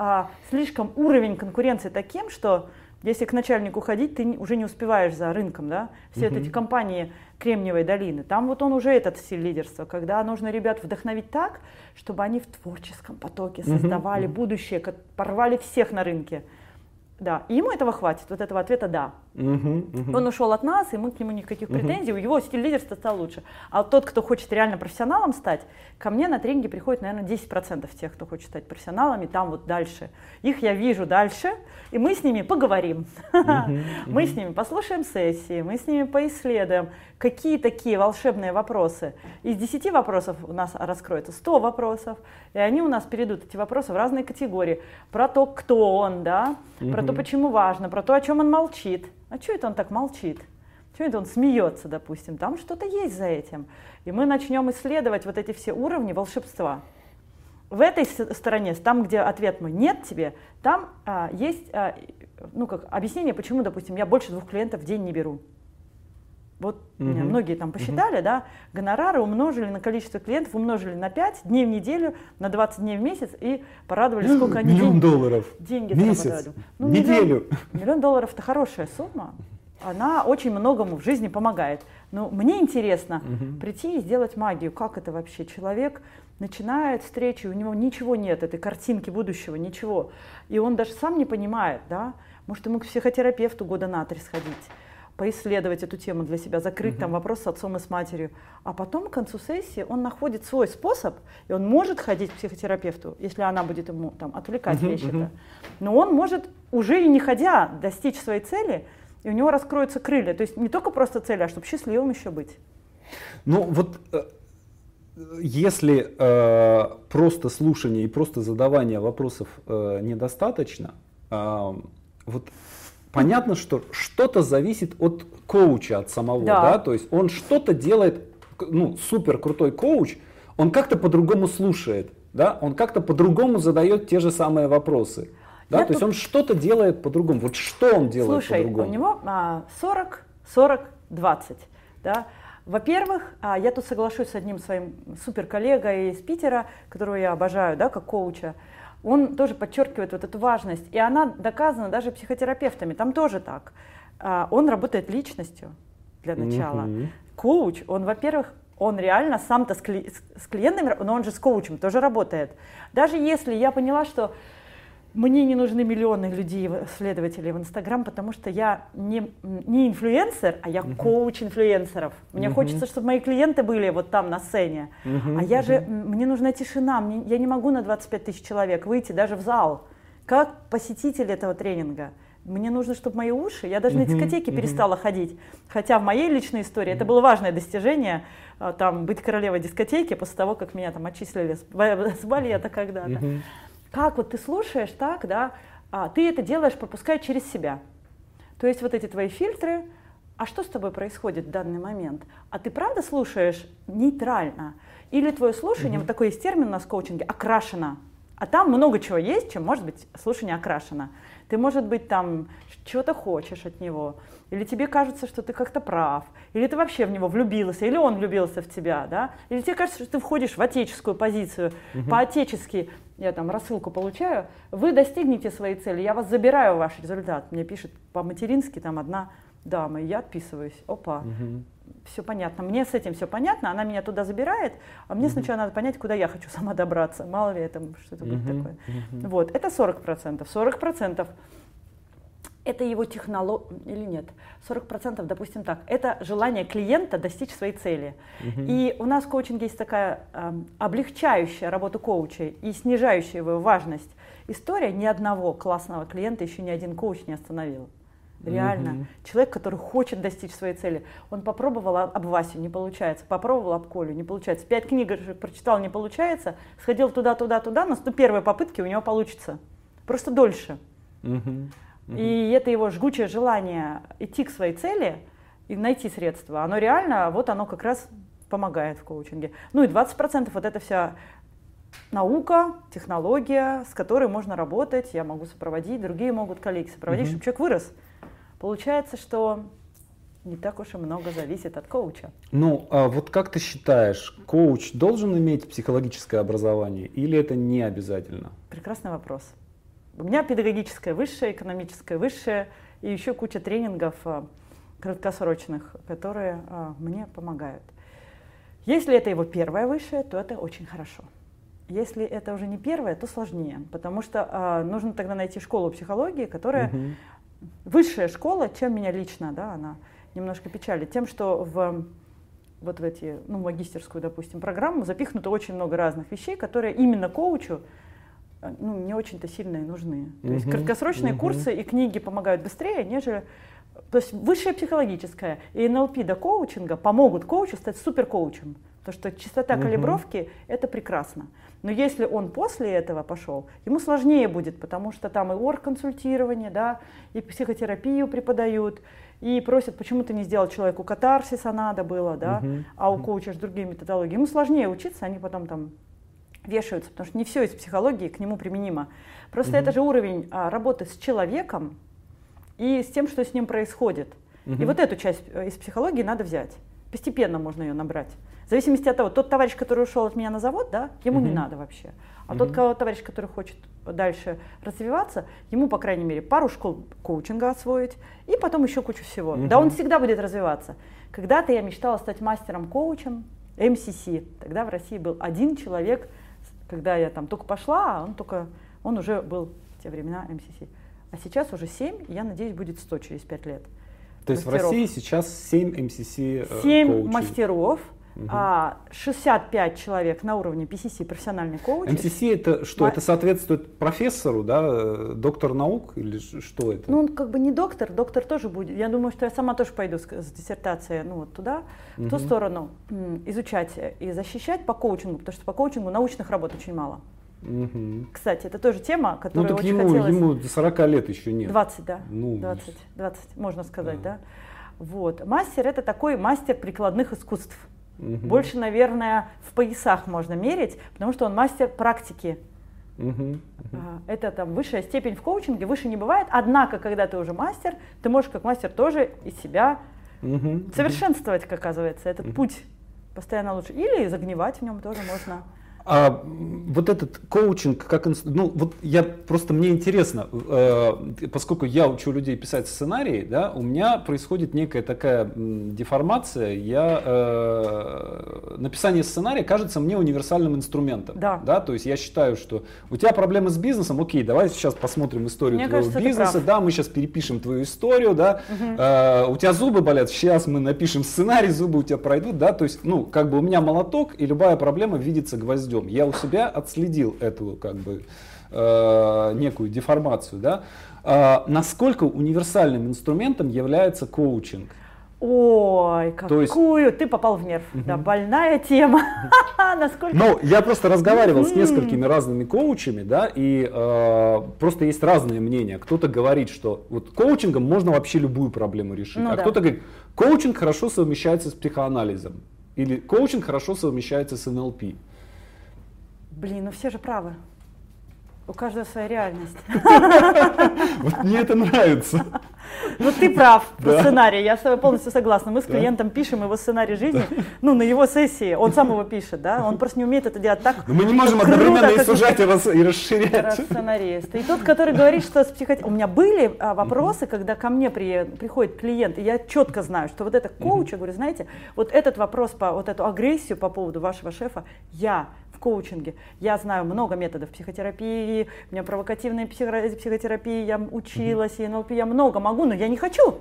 слишком уровень конкуренции таким, что если к начальнику ходить, ты уже не успеваешь за рынком, Все вот эти компании Кремниевой долины, там вот он уже этот стиль лидерства, когда нужно ребят вдохновить так, чтобы они в творческом потоке создавали будущее, порвали всех на рынке. Да, и ему этого хватит, вот этого ответа «да». Он ушел от нас, и мы к нему никаких претензий, его стиль лидерства стал лучше. А тот, кто хочет реально профессионалом стать, ко мне на тренинги приходит, наверное, 10% тех, кто хочет стать профессионалами, там вот дальше. Их я вижу дальше, и мы с ними поговорим. Мы с ними послушаем сессии, мы с ними поисследуем, какие такие волшебные вопросы. Из 10 вопросов у нас раскроется 100 вопросов, и они у нас перейдут, эти вопросы, в разные категории. Про то, кто он, про то, почему важно, про то, о чем он молчит. А что это он так молчит? Что это он смеется, допустим? Там что-то есть за этим. И мы начнем исследовать вот эти все уровни волшебства. В этой стороне, там, где ответ мой «нет тебе», там есть объяснение, почему, допустим, я больше 2 клиентов в день не беру. Вот многие там посчитали, гонорары умножили на количество клиентов, умножили на 5 дней в неделю, на 20 дней в месяц и порадовали, сколько они деньги зарабатывали. Ну, неделю. Миллион долларов – это хорошая сумма, она очень многому в жизни помогает. Но мне интересно прийти и сделать магию. Как это вообще? Человек начинает встречи, у него ничего нет, этой картинки будущего, ничего. И он даже сам не понимает, может, ему к психотерапевту года на 3 сходить, поисследовать эту тему для себя, закрыть там вопрос с отцом и с матерью. А потом к концу сессии он находит свой способ, и он может ходить к психотерапевту, если она будет ему там отвлекать вещи-то. Но он может, уже и не ходя, достичь своей цели, и у него раскроются крылья. То есть не только просто цель, а чтобы счастливым еще быть. Ну вот если просто слушание и просто задавание вопросов недостаточно, понятно, что что-то зависит от коуча, от самого, то есть он что-то делает, супер крутой коуч, он как-то по-другому слушает, он как-то по-другому задает те же самые вопросы, то есть он что-то делает по-другому, вот что он делает по-другому? Слушай, у него 40, 40, 20, Во-первых, я тут соглашусь с одним своим суперколлегой из Питера, которого я обожаю, как коуча. Он тоже подчеркивает вот эту важность, и она доказана даже психотерапевтами, там тоже так. Он работает личностью для начала. Коуч, он, во-первых, он реально сам-то с клиентами, но он же с коучем тоже работает. Даже если я поняла, что мне не нужны миллионы людей, следователей в Инстаграм, потому что я не инфлюенсер, а я коуч инфлюенсеров. Мне хочется, чтобы мои клиенты были вот там на сцене. А я же, мне нужна тишина, я не могу на 25 тысяч человек выйти даже в зал, как посетитель этого тренинга. Мне нужно, чтобы мои уши, я даже на дискотеке перестала ходить, хотя в моей личной истории это было важное достижение, там, быть королевой дискотеки после того, как меня там отчислили с балета когда-то. Как вот ты слушаешь так, ты это делаешь, пропуская через себя. То есть вот эти твои фильтры, а что с тобой происходит в данный момент? А ты правда слушаешь нейтрально? Или твое слушание, вот такой есть термин у нас в коучинге, окрашено? А там много чего есть, чем может быть слушание окрашено. Ты, может быть, там чего-то хочешь от него, или тебе кажется, что ты как-то прав, или ты вообще в него влюбился, или он влюбился в тебя, да? Или тебе кажется, что ты входишь в отеческую позицию, по-отечески, я там рассылку получаю, вы достигнете своей цели, я вас забираю ваш результат. Мне пишет по-матерински там одна дама, и я отписываюсь, опа. Все понятно, мне с этим все понятно, она меня туда забирает, а мне сначала надо понять, куда я хочу сама добраться, мало ли это что-то будет такое. Вот, это 40%. 40% это его технология, или нет, 40%, допустим так, это желание клиента достичь своей цели. И у нас в коучинге есть такая облегчающая работу коуча и снижающая его важность история, ни одного классного клиента еще ни один коуч не остановил. Реально. Человек, который хочет достичь своей цели. Он попробовал об Васю, не получается. Попробовал об Колю, не получается. 5 книг прочитал, не получается. Сходил туда, туда, туда, но с первой попытки у него получится. Просто дольше. И это его жгучее желание идти к своей цели и найти средства. Оно реально, вот оно как раз помогает в коучинге. Ну и 20% вот эта вся наука, технология, с которой можно работать. Я могу сопроводить, другие могут коллеги сопроводить, чтобы человек вырос. Получается, что не так уж и много зависит от коуча. Ну, а вот как ты считаешь, коуч должен иметь психологическое образование или это не обязательно? Прекрасный вопрос. У меня педагогическое высшее, экономическое высшее и еще куча тренингов краткосрочных, которые мне помогают. Если это его первое высшее, то это очень хорошо. Если это уже не первое, то сложнее, потому что нужно тогда найти школу психологии, которая… Высшая школа, чем меня лично, да, она немножко печалит, тем, что вот в эти, ну, магистерскую, допустим, программу запихнуто очень много разных вещей, которые именно коучу, ну, не очень-то сильно и нужны. То есть краткосрочные курсы и книги помогают быстрее, нежели… То есть высшее психологическое и НЛП до коучинга помогут коучу стать суперкоучем. Потому что частота калибровки — это прекрасно. Но если он после этого пошел, ему сложнее будет, потому что там и оргконсультирование, да, и психотерапию преподают, и просят, почему ты не сделал человеку катарсиса, надо было, да, а у коуча же другие методологии. Ему сложнее учиться, они потом там вешаются, потому что не все из психологии к нему применимо. Просто это же уровень работы с человеком и с тем, что с ним происходит. И вот эту часть из психологии надо взять. Постепенно можно ее набрать. В зависимости от того, тот товарищ, который ушел от меня на завод, да, ему не надо вообще. А тот товарищ, который хочет дальше развиваться, ему, по крайней мере, пару школ коучинга освоить и потом еще кучу всего. Да, он всегда будет развиваться. Когда-то я мечтала стать мастером-коучем МСС. Тогда в России был один человек, когда я там только пошла, а он уже был в те времена МСС. А сейчас уже 7, и я надеюсь, будет 100 через 5 лет. То есть мастеров. В России сейчас 7 МСС коучей. 7 мастеров. 65 человек на уровне PCC, профессиональный коуч. МСС это что? Это соответствует профессору, да? Доктор наук или что это? Ну он как бы не доктор, доктор тоже будет. Я думаю, что я сама тоже пойду с диссертацией, ну вот туда, в ту сторону, изучать и защищать по коучингу, потому что по коучингу научных работ очень мало. Кстати, это тоже тема, которую очень хотелось… Ему до 40 лет еще нет. 20, да, ну, 20, можно сказать, да. Вот. Мастер – это такой мастер прикладных искусств. Больше, наверное, в поясах можно мерить, потому что он мастер практики. Это там высшая степень в коучинге, выше не бывает. Однако, когда ты уже мастер, ты можешь как мастер тоже из себя совершенствовать, как оказывается, этот путь постоянно лучше. Или загнивать в нем тоже можно. А вот этот коучинг, как ну вот я просто, мне интересно, поскольку я учу людей писать сценарии, да, у меня происходит некая такая деформация, написание сценария кажется мне универсальным инструментом, да, то есть я считаю, что у тебя проблемы с бизнесом, окей, давай сейчас посмотрим историю твоего бизнеса, да, мы сейчас перепишем твою историю, да, у тебя зубы болят, сейчас мы напишем сценарий, зубы у тебя пройдут, да, то есть, ну, как бы у меня молоток, и любая проблема видится гвоздем. Я у себя отследил эту как бы некую деформацию, да? Насколько универсальным инструментом является коучинг? Ой, какую! Ты попал в нерв. Да, больная тема. Ну, я просто разговаривал с несколькими разными коучами, да, и просто есть разные мнения. Кто-то говорит, что вот коучингом можно вообще любую проблему решить, а кто-то говорит, коучинг хорошо совмещается с психоанализом, или коучинг хорошо совмещается с НЛП. Блин, ну все же правы. У каждого своя реальность. Вот мне это нравится. Ну ты прав про сценарий, я с тобой полностью согласна. Мы с клиентом пишем его сценарий жизни, ну на его сессии, он сам его пишет, да, он просто не умеет это делать так. Но мы не можем одновременно и сужать, и расширять. Сценарист. И тот, который говорит, что с психотерапией... У меня были вопросы, когда ко мне приходит клиент, и я четко знаю, что вот это коуч, я говорю, знаете, вот этот вопрос, вот эту агрессию по поводу вашего шефа, я... коучинге. Я знаю много методов психотерапии, у меня провокативная психотерапия, я училась, НЛП, я много могу, но я не хочу.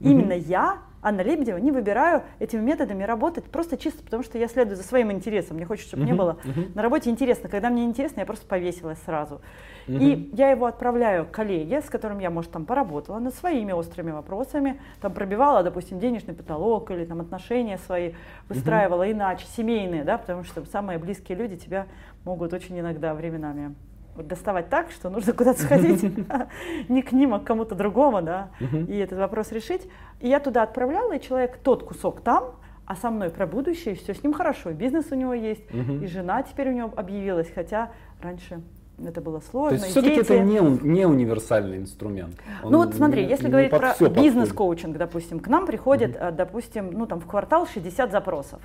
Именно я, Анна Лебедева, не выбираю этими методами работать просто чисто потому, что я следую за своим интересом. Мне хочется, чтобы мне было на работе интересно. Когда мне интересно, я просто повесилась сразу. И я его отправляю к коллеге, с которым я, может, там поработала над своими острыми вопросами, там пробивала, допустим, денежный потолок или там отношения свои выстраивала иначе, семейные, да, потому что самые близкие люди тебя могут очень иногда временами доставать так, что нужно куда-то сходить, не к ним, а к кому-то другому, да, и этот вопрос решить. И я туда отправляла, и человек тот кусок там, а со мной про будущее, все с ним хорошо, и бизнес у него есть, и жена теперь у него объявилась, хотя раньше это было сложно. То есть все-таки это не универсальный инструмент. Он ну вот смотри, если говорить про бизнес-коучинг, допустим, к нам приходит, допустим, ну там в квартал 60 запросов.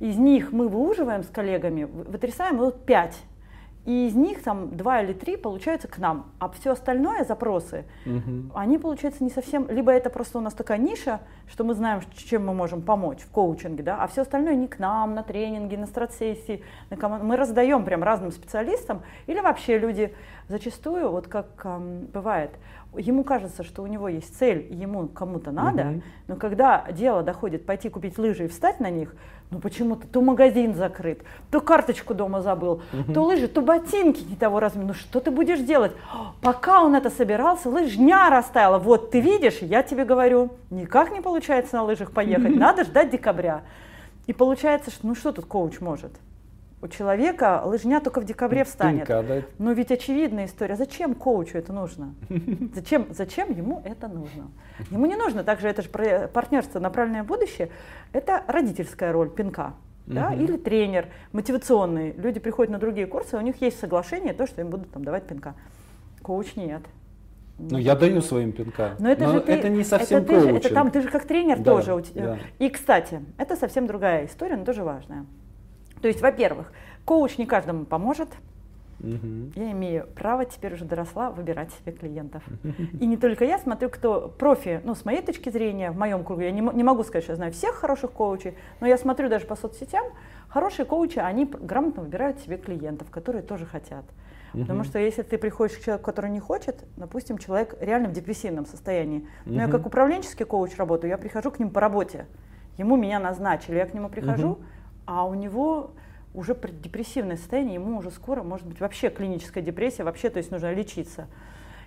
Из них мы выуживаем с коллегами, вытрясаем вот 5. И из них там 2 или 3 получаются к нам, а все остальное запросы, они получаются не совсем, либо это просто у нас такая ниша, что мы знаем, чем мы можем помочь в коучинге, да, а все остальное не к нам, на тренинги, на стратсессии, на команду, мы раздаем прям разным специалистам, или вообще люди зачастую, вот как бывает, ему кажется, что у него есть цель, ему кому-то надо, но когда дело доходит пойти купить лыжи и встать на них, ну почему-то то магазин закрыт, то карточку дома забыл, то лыжи, то ботинки не того размера. Ну что ты будешь делать? Пока он это собирался, лыжня растаяла. Вот ты видишь, я тебе говорю, никак не получается на лыжах поехать, надо ждать декабря. И получается, что ну что тут коуч может? У человека лыжня только в декабре встанет. Но ведь очевидная история. Зачем коучу это нужно? Зачем ему это нужно? Ему не нужно. Также это же партнерство «Направленное будущее». Это родительская роль пинка. Да? Или тренер мотивационный. Люди приходят на другие курсы, у них есть соглашение, то, что им будут там давать пинка. Коуч нет. Ну, я даю своим пинка, но это не совсем коучинг. Ты же как тренер тоже. И, кстати, это совсем другая история, но тоже важная. То есть, во-первых, коуч не каждому поможет. Я имею право, теперь уже доросла, выбирать себе клиентов. И не только я смотрю, кто профи, ну, с моей точки зрения, в моем круге, я не могу сказать, что я знаю всех хороших коучей, но я смотрю даже по соцсетям, хорошие коучи, они грамотно выбирают себе клиентов, которые тоже хотят. Потому что если ты приходишь к человеку, который не хочет, допустим, человек реально в депрессивном состоянии, но я как управленческий коуч работаю, я прихожу к ним по работе, ему меня назначили, я к нему прихожу, а у него уже депрессивное состояние, ему уже скоро, может быть, вообще клиническая депрессия, вообще, то есть нужно лечиться.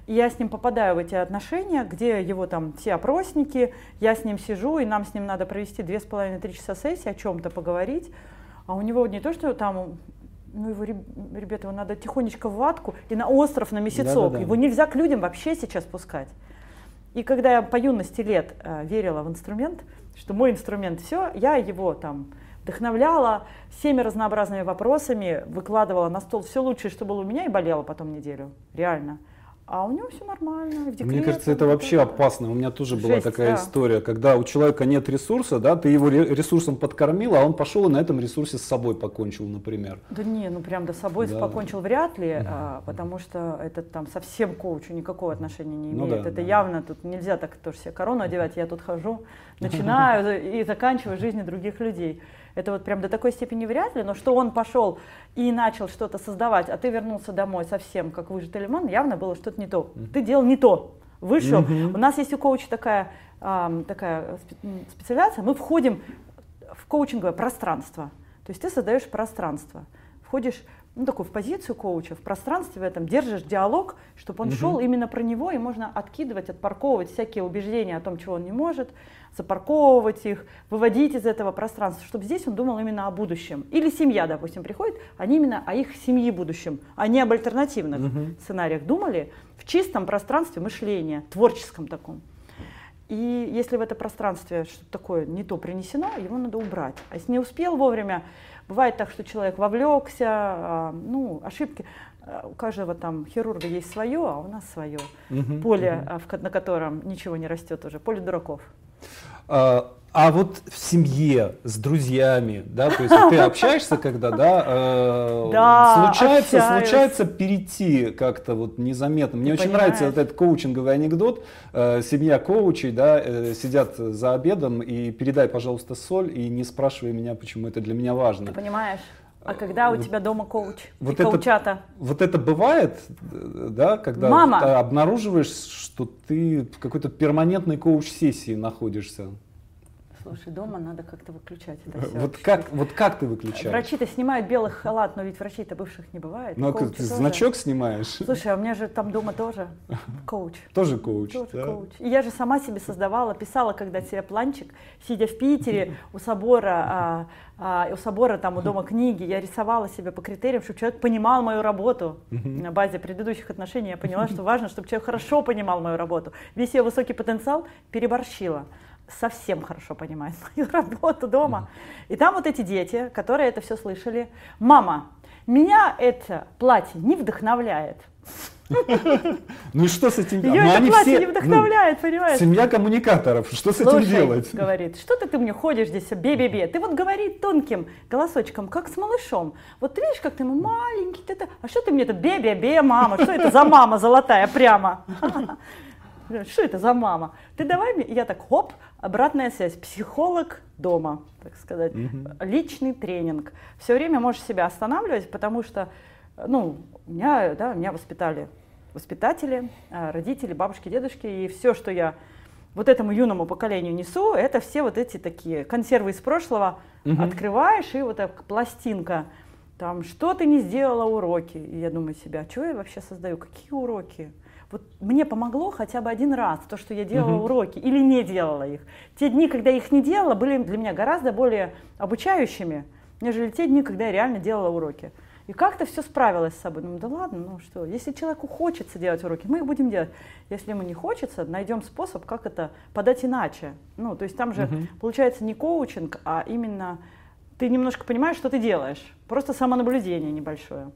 И я с ним попадаю в эти отношения, где его там все опросники, я с ним сижу, и нам с ним надо провести 2,5-3 часа сессии, о чем-то поговорить. А у него не то, что там, ну его, ребята, его надо тихонечко в ватку и на остров, на месяцок. Его нельзя к людям вообще сейчас пускать. И когда я по юности лет верила в инструмент, что мой инструмент все, я его там... вдохновляла всеми разнообразными вопросами, выкладывала на стол все лучшее, что было у меня, и болела потом неделю, реально. А у него все нормально. Мне кажется, это вообще опасно. У меня тоже была такая история, когда у человека нет ресурса, да, ты его ресурсом подкормила, а он пошел и на этом ресурсе с собой покончил, например. Да не, ну прям до собой покончил вряд ли, потому что это там совсем коучу никакого отношения не имеет. Ну, да, это явно, тут нельзя так тоже себе корону одевать, я тут хожу, начинаю и заканчиваю жизни других людей. Это вот прям до такой степени вряд ли, но что он пошел и начал что-то создавать, а ты вернулся домой совсем как выжатый лимон, явно было что-то не то. Ты делал не то, вышел. У нас есть у коуча такая специализация, мы входим в коучинговое пространство, то есть ты создаешь пространство. В входишь, ну, такую, в позицию коуча, в пространстве в этом, держишь диалог, чтобы он шел именно про него, и можно откидывать, отпарковывать всякие убеждения о том, чего он не может, запарковывать их, выводить из этого пространства, чтобы здесь он думал именно о будущем. Или семья, допустим, приходит, они именно о их семье будущем, а не об альтернативных сценариях думали, в чистом пространстве мышления, творческом таком. И если в это пространстве что-то такое не то принесено, его надо убрать. А если не успел вовремя, бывает так, что человек вовлекся, ну, ошибки. У каждого там хирурга есть свое, а у нас свое. Поле, на котором ничего не растет уже, поле дураков. А вот в семье, с друзьями, да, то есть ты общаешься, когда, да, случается перейти как-то вот незаметно. Мне очень нравится этот коучинговый анекдот. Семья коучей, да, сидят за обедом и передай, пожалуйста, соль и не спрашивай меня, почему это для меня важно. Ты понимаешь? А когда у тебя дома коуч и коучата? Вот это бывает, да, когда ты обнаруживаешь, что ты в какой-то перманентной коуч-сессии находишься. Слушай, дома надо как-то выключать это все. Вот как ты выключаешь? Врачи-то снимают белых халат, но ведь врачей-то бывших не бывает. Ну, ты тоже значок снимаешь. Слушай, а у меня же там дома тоже коуч. Тоже коуч. Тоже коуч. И я же сама себе создавала, писала когда себе планчик, сидя в Питере у собора там у дома книги, я рисовала себе по критериям, чтобы человек понимал мою работу. На базе предыдущих отношений я поняла, что важно, чтобы человек хорошо понимал мою работу. Весь ее высокий потенциал переборщила. Совсем хорошо понимает мою работу дома. И там вот эти дети, которые это все слышали. Мама, меня это платье не вдохновляет. Ну и что с этим делать? Ее это платье не вдохновляет, понимаешь? Семья коммуникаторов, что с этим делать? Говорит, что-то ты мне ходишь здесь, бе-бе-бе. Ты вот говори тонким голосочком, как с малышом. Вот ты видишь, как ты маленький, а что ты мне это бе-бе-бе, мама? Что это за мама золотая прямо? Что это за мама? Ты давай мне, я так, хоп, обратная связь, психолог дома, так сказать, личный тренинг. Все время можешь себя останавливать, потому что, ну, меня воспитали воспитатели, родители, бабушки, дедушки, и все, что я вот этому юному поколению несу, это все вот эти такие консервы из прошлого, открываешь, и вот эта пластинка, там, что ты не сделала уроки, и я думаю себя, что я вообще создаю, какие уроки? Вот мне помогло хотя бы один раз то, что я делала уроки или не делала их. Те дни, когда я их не делала, были для меня гораздо более обучающими, нежели те дни, когда я реально делала уроки. И как-то все справилось с собой. Ну да ладно, ну что, если человеку хочется делать уроки, мы их будем делать. Если ему не хочется, найдем способ, как это подать иначе. Ну, то есть там же получается не коучинг, а именно ты немножко понимаешь, что ты делаешь. Просто самонаблюдение небольшое.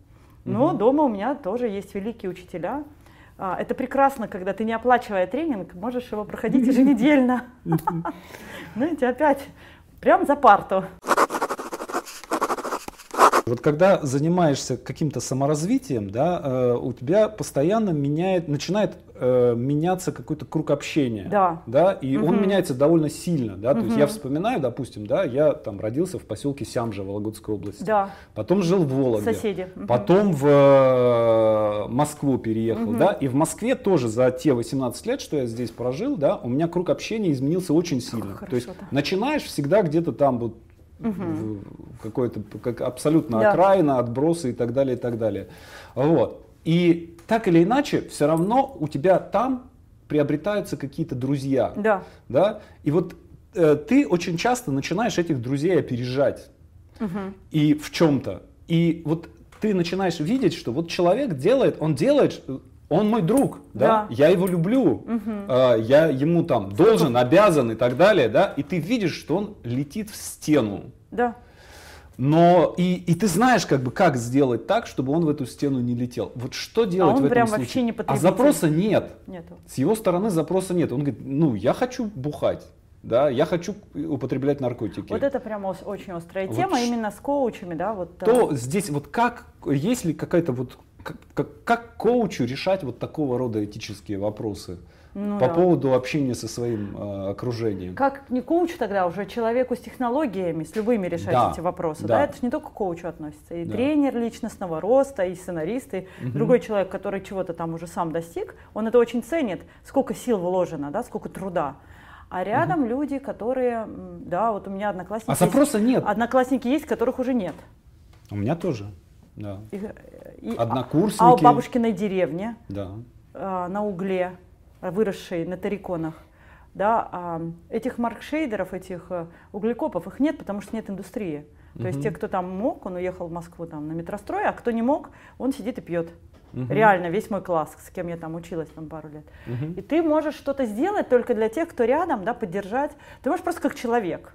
Но дома у меня тоже есть великие учителя. Это прекрасно, когда ты, не оплачивая тренинг, можешь его проходить еженедельно. Знаете, опять прям за парту. Вот когда занимаешься каким-то саморазвитием, да, у тебя постоянно начинает меняться какой-то круг общения. Да. Да, и он меняется довольно сильно. Да? То есть я вспоминаю, допустим, да, я там родился в поселке Сямжа Вологодской области. Да. Потом жил в Вологде. Соседи. Потом в Москву переехал. Да? И в Москве тоже за те 18 лет, что я здесь прожил, да, у меня круг общения изменился очень сильно. Хорошо, то есть начинаешь всегда где-то там вот, какое-то как абсолютно окраина, отбросы и так далее, и так далее. Вот. И так или иначе, все равно у тебя там приобретаются какие-то друзья. Да. Да? И вот ты очень часто начинаешь этих друзей опережать. И в чем-то. И вот ты начинаешь видеть, что вот человек делает, он мой друг, да? Да. Я его люблю, я ему там должен, обязан и так далее, да? И ты видишь, что он летит в стену. Да. Но и ты знаешь, как бы, как сделать так, чтобы он в эту стену не летел. Вот что делать в этом случае? А запроса нет. Нету. С его стороны запроса нет. Он говорит, ну, я хочу бухать, да, я хочу употреблять наркотики. Вот это прям очень острая тема, именно с коучами, да? Вот, то здесь вот как, есть ли какая-то вот, как коучу решать вот такого рода этические вопросы? Ну, по поводу общения со своим окружением. Как не коучу тогда, уже человеку с технологиями, с любыми решать эти вопросы. Да. Да? Это же не только к коучу относится. И тренер личностного роста, и сценарист, и другой человек, который чего-то там уже сам достиг, он это очень ценит, сколько сил вложено, да, сколько труда. А рядом люди, которые, да, вот у меня одноклассники есть, которых уже нет. У меня тоже. Да. Однокурсники. А у бабушкиной деревни, да, на угле, выросшей на тариконах. Да, этих маркшейдеров, этих углекопов, их нет, потому что нет индустрии. То есть те, кто там мог, он уехал в Москву там, на метрострой, а кто не мог, он сидит и пьет. Реально, весь мой класс, с кем я там училась там, пару лет. И ты можешь что-то сделать только для тех, кто рядом, да, поддержать. Ты можешь просто как человек.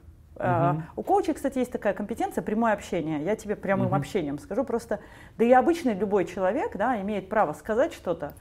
У коуча, кстати, есть такая компетенция — прямое общение. Я тебе прямым общением скажу просто. Да и обычный любой человек, да, имеет право сказать что-то,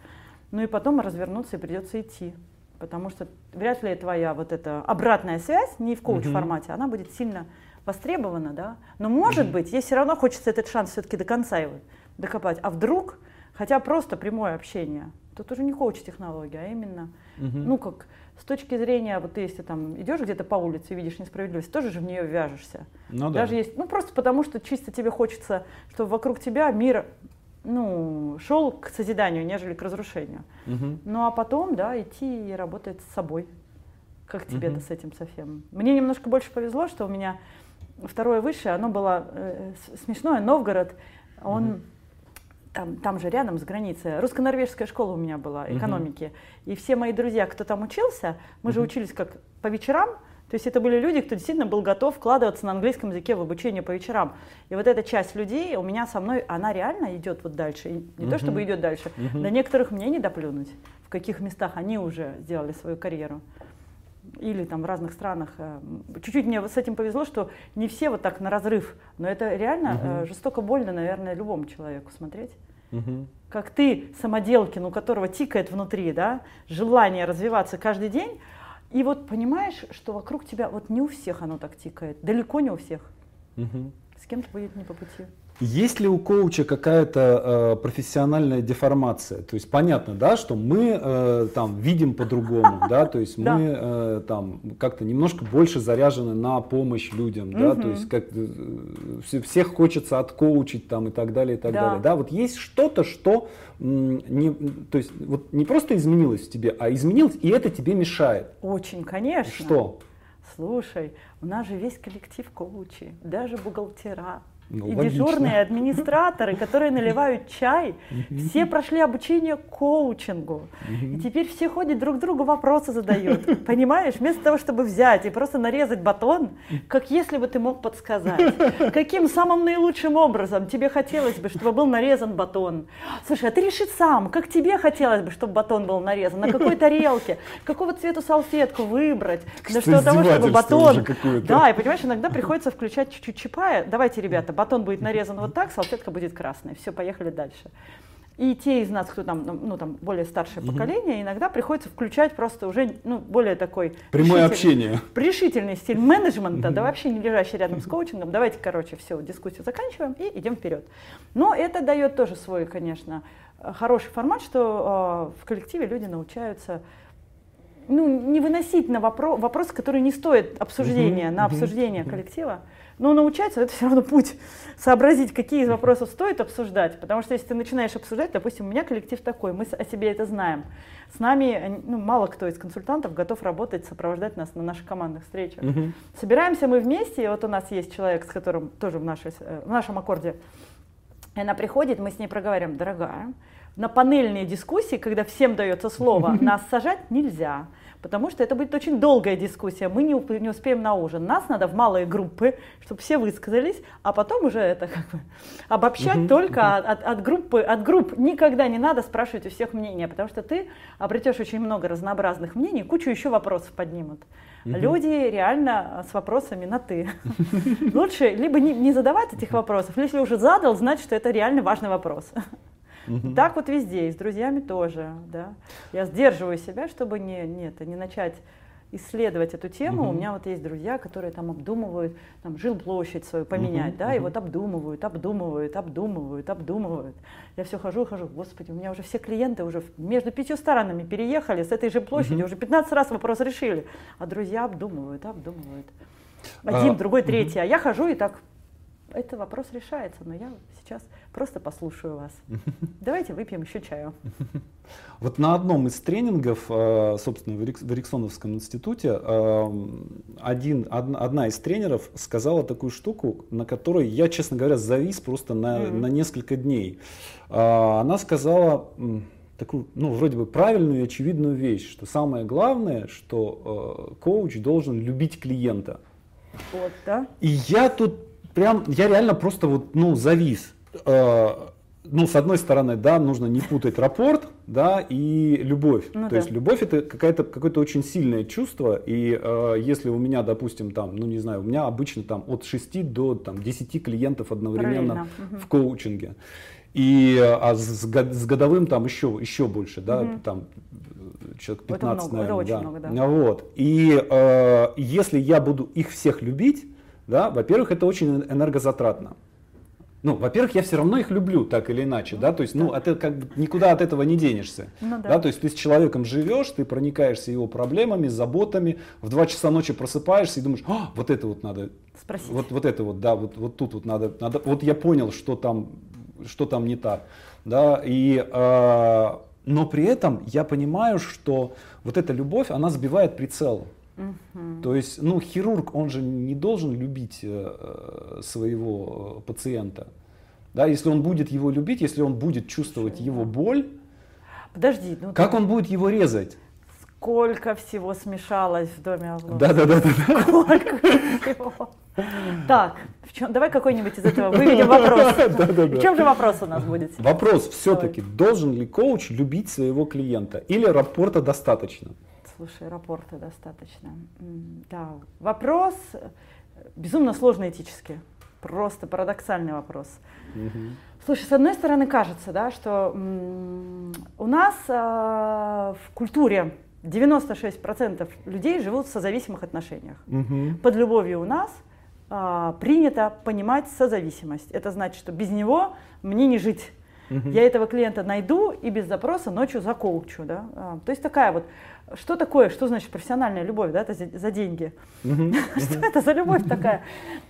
ну и потом развернуться и придется идти. Потому что вряд ли твоя вот эта обратная связь, не в коуч-формате, она будет сильно востребована, да. Но может быть, ей все равно хочется этот шанс все-таки до конца его докопать. А вдруг, хотя просто прямое общение, тут уже не коуч-технология, а именно, ну как... С точки зрения, вот ты, если там идешь где-то по улице и видишь несправедливость, тоже же в нее вяжешься. Ну, даже да. Есть, ну, просто потому, что чисто тебе хочется, чтобы вокруг тебя мир, ну, шел к созиданию, нежели к разрушению. Ну а потом, да, идти и работать с собой. Как тебе-то с этим совсем? Мне немножко больше повезло, что у меня второе высшее, оно было смешное, Новгород, он... Там же рядом с границей. Русско-норвежская школа у меня была, экономики. И все мои друзья, кто там учился, мы же учились как по вечерам. То есть это были люди, кто действительно был готов вкладываться на английском языке в обучение по вечерам. И вот эта часть людей у меня со мной, она реально идет вот дальше. И не то чтобы идет дальше, до некоторых мне не доплюнуть, в каких местах они уже сделали свою карьеру. Или там в разных странах. Чуть-чуть мне с этим повезло, что не все вот так на разрыв. Но это реально жестоко больно, наверное, любому человеку смотреть. Как ты, самоделкин, у которого тикает внутри, да, желание развиваться каждый день. И вот понимаешь, что вокруг тебя, вот не у всех оно так тикает. Далеко не у всех. С кем-то будет не по пути. Есть ли у коуча какая-то профессиональная деформация? То есть понятно, да, что мы там видим по-другому, да, то есть мы там как-то немножко больше заряжены на помощь людям, да, то есть как всех хочется откоучить там и так далее, да. Вот есть что-то, что не, то есть вот не просто изменилось в тебе, а изменилось, и это тебе мешает. Очень, конечно. Что? Слушай, у нас же весь коллектив коучи, даже бухгалтера. Ну, и логично. Дежурные администраторы, которые наливают чай, все прошли обучение коучингу. И теперь все ходят друг другу, вопросы задают. Понимаешь, вместо того, чтобы взять и просто нарезать батон, как если бы ты мог подсказать, каким самым наилучшим образом тебе хотелось бы, чтобы был нарезан батон. Слушай, а ты реши сам, как тебе хотелось бы, чтобы батон был нарезан, на какой тарелке, какого цвета салфетку выбрать, для того, чтобы батон... Да, и понимаешь, иногда приходится включать чуть-чуть Чапая. Давайте, ребята, батон будет нарезан вот так, салфетка будет красной. Все, поехали дальше. И те из нас, кто там, ну, там более старшее поколение, иногда приходится включать просто уже, ну, более такой... Прямое общение. Решительный стиль менеджмента, да вообще не лежащий рядом с коучингом. Давайте, короче, все, дискуссию заканчиваем и идем вперед. Но это дает тоже свой, конечно, хороший формат, что в коллективе люди научаются... Ну, не выносить на вопросы, которые не стоят обсуждения, на обсуждение коллектива, но научаться — это все равно путь. Сообразить, какие из вопросов стоит обсуждать, потому что если ты начинаешь обсуждать, допустим, у меня коллектив такой, мы о себе это знаем. С нами, ну, мало кто из консультантов готов работать, сопровождать нас на наших командных встречах. Собираемся мы вместе, и вот у нас есть человек, с которым тоже в нашем аккорде, и она приходит, мы с ней проговариваем: дорогая, на панельные дискуссии, когда всем дается слово, нас сажать нельзя, потому что это будет очень долгая дискуссия, мы не успеем на ужин. Нас надо в малые группы, чтобы все высказались, а потом уже это как бы обобщать только от групп. Никогда не надо спрашивать у всех мнения, потому что ты обретешь очень много разнообразных мнений, кучу еще вопросов поднимут. Люди реально с вопросами на «ты». Лучше либо не задавать этих вопросов, если уже задал, значит, что это реально важный вопрос. Так вот везде, и с друзьями тоже, да. Я сдерживаю себя, чтобы не начать исследовать эту тему. У меня вот есть друзья, которые там обдумывают, там жилплощадь свою поменять, да, и вот обдумывают. Я все хожу, господи, у меня уже все клиенты уже между 5 сторонами переехали с этой жилплощади, уже 15 раз вопрос решили, а друзья обдумывают. Один, другой, третий, а я хожу и так... этот вопрос решается, но я сейчас просто послушаю вас. Давайте выпьем еще чаю. Вот на одном из тренингов, собственно, в Эриксоновском институте, одна из тренеров сказала такую штуку, на которой я, честно говоря, завис просто на несколько дней. Она сказала такую, ну, вроде бы правильную и очевидную вещь, что самое главное, что коуч должен любить клиента. Вот, да? И я тут прям, я реально просто вот, ну, завис. Ну, с одной стороны, да, нужно не путать рапорт, да, и любовь. Ну, то да. есть любовь — это какое-то очень сильное чувство, и если у меня, допустим, там, ну, не знаю, у меня обычно там от 6 до там, 10 клиентов одновременно в коучинге. И с годовым там еще больше, да, там человек 15, это много, наверное, это очень много, да. Вот. И если я буду их всех любить, да, во-первых, это очень энергозатратно. Ну, во-первых, я все равно их люблю, так или иначе, да, то есть, ну, как бы никуда от этого не денешься, ну, да. Да, то есть ты с человеком живешь, ты проникаешься его проблемами, заботами, в 2 часа ночи просыпаешься и думаешь, вот это вот надо, спросить. Вот это вот, да, вот тут вот надо, вот я понял, что там не так, да, и, но при этом я понимаю, что вот эта любовь, она сбивает прицел. То есть, ну, хирург, он же не должен любить своего пациента, да, если он будет его любить, если он будет чувствовать его боль, подожди, ну, как он будет его резать? Сколько всего смешалось в доме Орлова. Да. Сколько всего. Так, давай какой-нибудь из этого выведем вопрос. В чем же вопрос у нас будет? Вопрос все-таки, должен ли коуч любить своего клиента или рапорта достаточно? Слушай, рапорта достаточно. Да. Вопрос безумно сложный этически. Просто парадоксальный вопрос. Слушай, с одной стороны, кажется, да, что у нас в культуре 96% людей живут в созависимых отношениях. Под любовью у нас принято понимать созависимость. Это значит, что без него мне не жить. Я этого клиента найду и без запроса ночью закоучу. Да? То есть такая вот, что такое, что значит профессиональная любовь, да, это за деньги? Что это за любовь такая?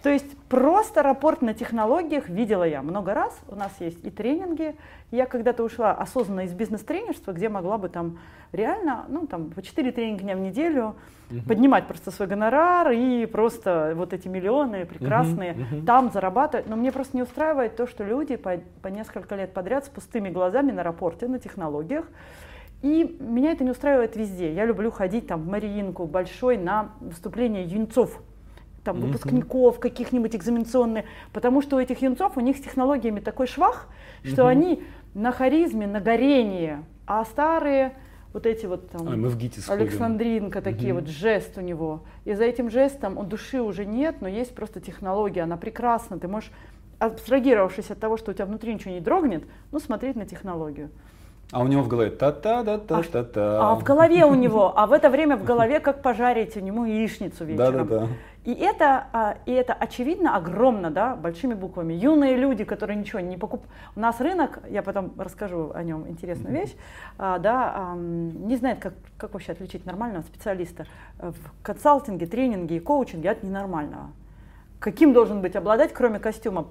То есть просто рапорт на технологиях видела я много раз, у нас есть и тренинги. Я когда-то ушла осознанно из бизнес-тренерства, где могла бы там реально, ну там по 4 тренинга дня в неделю поднимать просто свой гонорар и просто вот эти миллионы прекрасные там зарабатывать. Но мне просто не устраивает то, что люди по несколько лет подряд с пустыми глазами на рапорте, на технологиях. И меня это не устраивает везде. Я люблю ходить там, в Мариинку, Большой, на выступления юнцов, там, выпускников, каких-нибудь экзаменационные. Потому что у этих юнцов, у них с технологиями такой швах, что они на харизме, на горении. А старые вот эти вот там, мы в ГИТИС Александринка, такие вот жест у него. И за этим жестом он души уже нет, но есть просто технология, она прекрасна. Ты можешь, абстрагировавшись от того, что у тебя внутри ничего не дрогнет, ну, смотреть на технологию. А у него в голове та-та-та-та-та-та. А в голове у него, а в это время в голове как пожарить у него яичницу вечером. Да-да-да. И это очевидно огромно, да, большими буквами. Юные люди, которые ничего не покупают. У нас рынок, я потом расскажу о нем интересную вещь, да, не знает, как вообще отличить нормального специалиста в консалтинге, тренинге и коучинге от ненормального. Каким должен быть обладать, кроме костюма,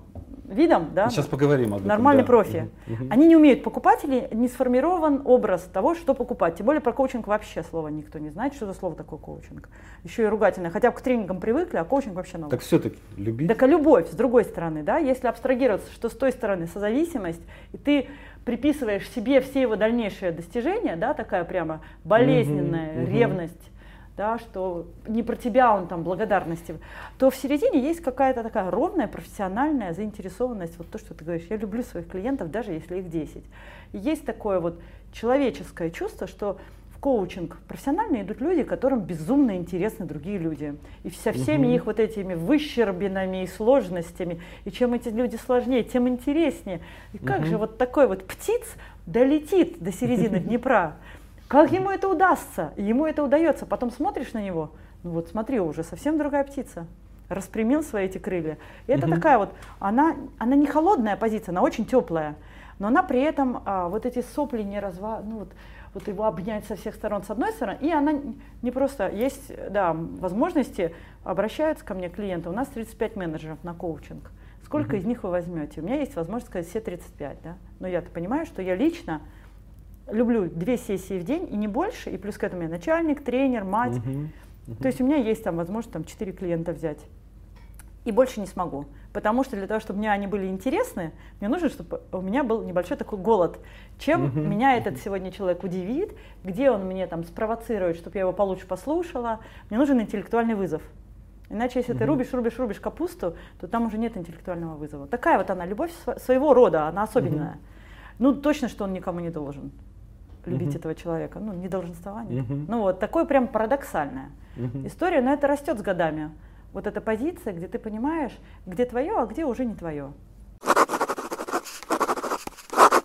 видом, да? Сейчас поговорим об этом. Нормальный профи. Они не умеют покупать или не сформирован образ того, что покупать. Тем более про коучинг вообще слова никто не знает. Что за слово такое коучинг? Еще и ругательное. Хотя бы к тренингам привыкли, а коучинг вообще новый. Так все-таки любить. Так а любовь, с другой стороны, да? Если абстрагироваться, что с той стороны созависимость, и ты приписываешь себе все его дальнейшие достижения, да, такая прямо болезненная ревность, да, что не про тебя он там благодарности, то в середине есть какая-то такая ровная профессиональная заинтересованность, вот то, что ты говоришь, я люблю своих клиентов, даже если их 10. И есть такое вот человеческое чувство, что в коучинг профессионально идут люди, которым безумно интересны другие люди. И со всеми их вот этими выщербинами и сложностями, и чем эти люди сложнее, тем интереснее. И как же вот такой вот птиц долетит до середины Днепра? Как ему это удастся? Ему это удается. Потом смотришь на него, ну вот смотри, уже совсем другая птица. Распрямил свои эти крылья. И это такая вот, она не холодная позиция, она очень теплая. Но она при этом вот эти сопли не ну вот его обнять со всех сторон, с одной стороны. И она не просто, есть, да, возможности, обращаются ко мне клиенты. У нас 35 менеджеров на коучинг. Сколько из них вы возьмете? У меня есть возможность сказать все 35, да? Но я-то понимаю, что я лично люблю 2 сессии в день и не больше, и плюс к этому я начальник, тренер, мать. То есть у меня есть там возможность там 4 клиента взять. И больше не смогу, потому что для того, чтобы мне они были интересны, мне нужно, чтобы у меня был небольшой такой голод. Чем меня этот сегодня человек удивит, где он мне там спровоцирует, чтобы я его получше послушала. Мне нужен интеллектуальный вызов. Иначе, если ты рубишь капусту, то там уже нет интеллектуального вызова. Такая вот она, любовь своего рода, она особенная. Ну, точно, что он никому не должен любить этого человека. Ну, недолженствование. Ну, вот, такое прям парадоксальная история, но это растет с годами. Вот эта позиция, где ты понимаешь, где твое, а где уже не твое.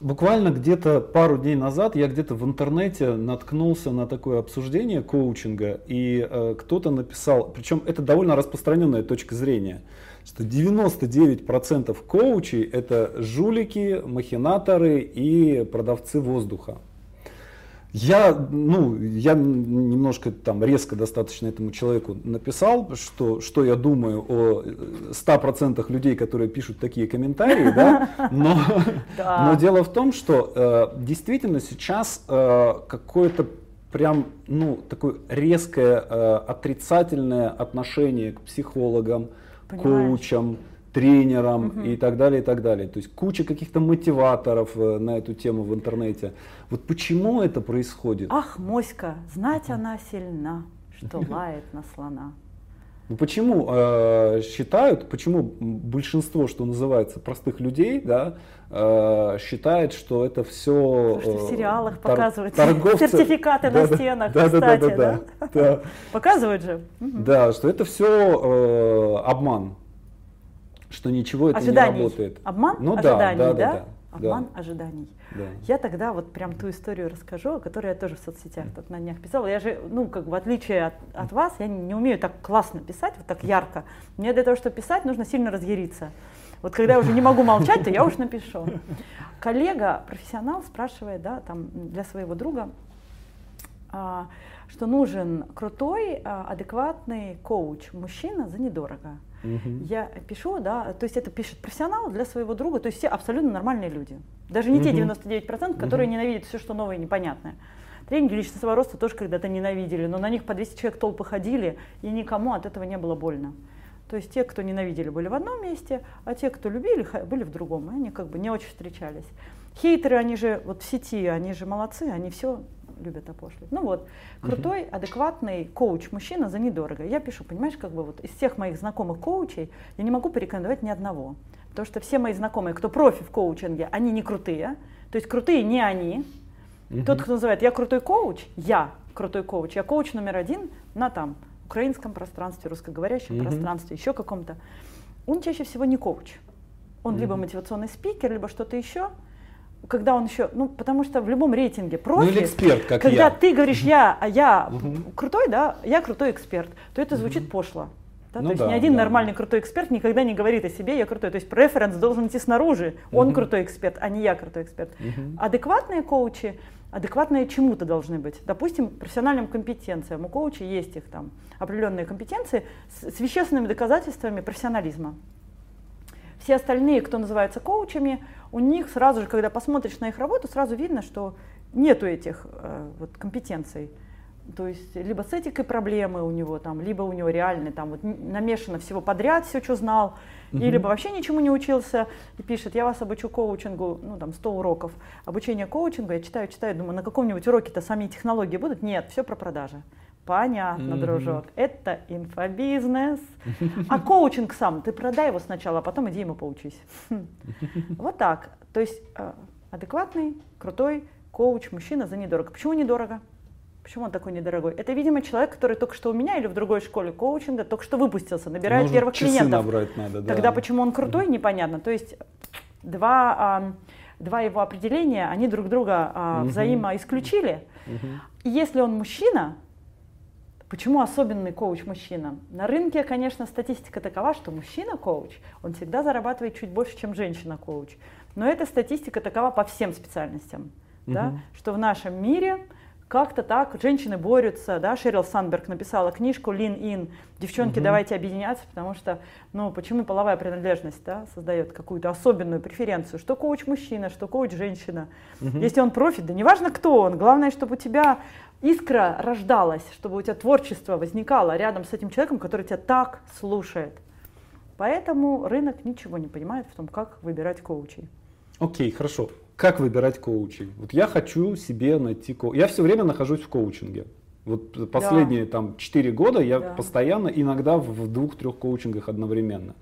Буквально где-то пару дней назад я где-то в интернете наткнулся на такое обсуждение коучинга, и кто-то написал, причем это довольно распространенная точка зрения, что 99% коучей это жулики, махинаторы и продавцы воздуха. Я немножко там резко достаточно этому человеку написал, что я думаю о 100% людей, которые пишут такие комментарии, да? Но дело в том, что действительно сейчас какое-то прям, такое резкое отрицательное отношение к психологам, коучам, тренером и так далее. То есть куча каких-то мотиваторов на эту тему в интернете. Вот почему это происходит? Ах, моська, знать она сильна, что лает на слона. Ну почему почему большинство, что называется, простых людей, да, считает, что это все… Слушайте, в сериалах показывают торговцы, сертификаты на стенах, кстати. Показывают же. Да, что это все обман. Что ничего это ожиданий. Не работает. Обман ожиданий, да? Обман ожиданий. Да. Я тогда вот прям ту историю расскажу, о которой я тоже в соцсетях тут на днях писала. Я же, в отличие от вас, я не умею так классно писать, вот так ярко. Мне для того, чтобы писать, нужно сильно разъяриться. Вот когда я уже не могу молчать, то я уж напишу. Коллега, профессионал, спрашивает, да, там, для своего друга, что нужен крутой, адекватный коуч, мужчина за недорого. Я пишу, да, то есть это пишет профессионал для своего друга, то есть все абсолютно нормальные люди. Даже не те 99%, которые ненавидят все, что новое и непонятное. Тренинги личностного роста тоже когда-то ненавидели, но на них по 200 человек толпы ходили, и никому от этого не было больно. То есть те, кто ненавидели, были в одном месте, а те, кто любили, были в другом, и они как бы не очень встречались. Хейтеры, они же вот в сети, они же молодцы, они все любят опошлить. Ну вот, крутой, адекватный коуч-мужчина за недорого. Я пишу, понимаешь, как бы вот из всех моих знакомых коучей я не могу порекомендовать ни одного. Потому что все мои знакомые, кто профи в коучинге, они не крутые. То есть крутые не они. Тот, кто называет, я коуч номер 1 на там украинском пространстве, русскоговорящем пространстве, еще каком-то. Он чаще всего не коуч. Он либо мотивационный спикер, либо что-то еще. Когда он еще, потому что в любом рейтинге профи, или эксперт, как когда ты говоришь крутой, да, я крутой эксперт, то это звучит пошло. Да? Ну, то есть ни один нормальный крутой эксперт никогда не говорит о себе, я крутой. То есть референс должен идти снаружи, он крутой эксперт, а не я крутой эксперт. Адекватные коучи, адекватные чему-то должны быть. Допустим, профессиональным компетенциям. У коуча есть их там определенные компетенции с вещественными доказательствами профессионализма. Все остальные, кто называется коучами, у них сразу же, когда посмотришь на их работу, сразу видно, что нету этих компетенций. То есть либо с этикой проблемы у него, там, либо у него реально там, вот, намешано всего подряд, все, что знал, и либо вообще ничему не учился и пишет, я вас обучу коучингу, 100 уроков. Обучение коучингу, я читаю, думаю, на каком-нибудь уроке-то сами технологии будут? Нет, все про продажи. Понятно, дружок, это инфобизнес. А коучинг сам, ты продай его сначала, а потом иди ему поучись. Вот так. То есть адекватный, крутой коуч, мужчина за недорого. Почему недорого? Почему он такой недорогой? Это, видимо, человек, который только что у меня или в другой школе коучинга только что выпустился, набирает первых клиентов. Тогда почему он крутой, непонятно. То есть два его определения, они друг друга взаимоисключили. Если он мужчина, почему особенный коуч-мужчина? На рынке, конечно, статистика такова, что мужчина-коуч, он всегда зарабатывает чуть больше, чем женщина-коуч. Но эта статистика такова по всем специальностям, да? Что в нашем мире как-то так женщины борются, да, Шерил Сандберг написала книжку «Lean In», девчонки, давайте объединяться, потому что, ну, почему половая принадлежность, да, создает какую-то особенную преференцию, что коуч-мужчина, что коуч-женщина, если он профи, да неважно кто он, главное, чтобы у тебя искра рождалась, чтобы у тебя творчество возникало рядом с этим человеком, который тебя так слушает. Поэтому рынок ничего не понимает в том, как выбирать коучей. Окей, хорошо. Как выбирать коучей? Вот я хочу себе найти коуча. Я все время нахожусь в коучинге. Вот последние там 4 года я постоянно, иногда в 2-3 коучингах одновременно.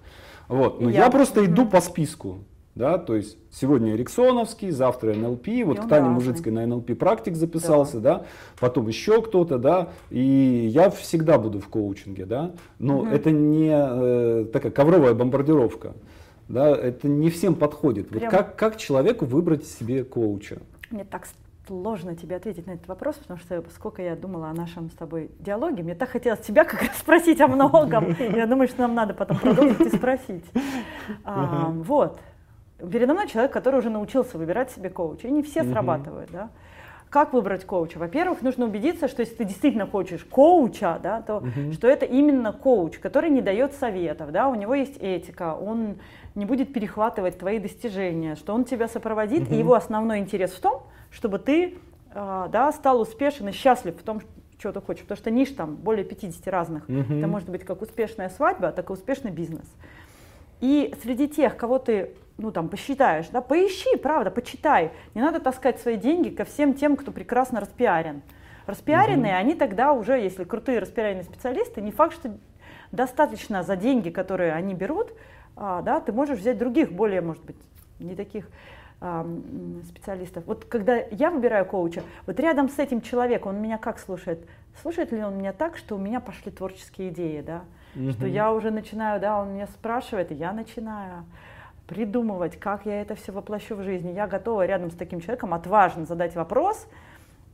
Вот. Но я просто иду по списку. Да, то есть сегодня Эриксоновский, завтра НЛП, вот к Тане Мужицкой на НЛП практик записался, да, потом еще кто-то, да, и я всегда буду в коучинге, да, но это не такая ковровая бомбардировка, да, это не всем подходит. Вот как человеку выбрать себе коуча? Мне так сложно тебе ответить на этот вопрос, потому что сколько я думала о нашем с тобой диалоге, мне так хотелось тебя как раз спросить о многом, я думаю, что нам надо потом продолжить и спросить. Вот. Передо мной человек, который уже научился выбирать себе коуча, и не все срабатывают. Да? Как выбрать коуча? Во-первых, нужно убедиться, что если ты действительно хочешь коуча, да, то что это именно коуч, который не дает советов, да? У него есть этика, он не будет перехватывать твои достижения, что он тебя сопроводит, и его основной интерес в том, чтобы ты стал успешен и счастлив в том, что ты хочешь, потому что ниш там более 50 разных. Это может быть как успешная свадьба, так и успешный бизнес. И среди тех, кого ты посчитаешь, да, поищи, правда, почитай. Не надо таскать свои деньги ко всем тем, кто прекрасно распиарен. Распиаренные, они тогда уже, если крутые распиаренные специалисты, не факт, что достаточно за деньги, которые они берут, ты можешь взять других, более, может быть, не таких специалистов. Вот когда я выбираю коуча, вот рядом с этим человеком, он меня как слушает? Слушает ли он меня так, что у меня пошли творческие идеи, да? Что я уже начинаю, да, он меня спрашивает, и я начинаю придумывать, как я это все воплощу в жизни. Я готова рядом с таким человеком отважно задать вопрос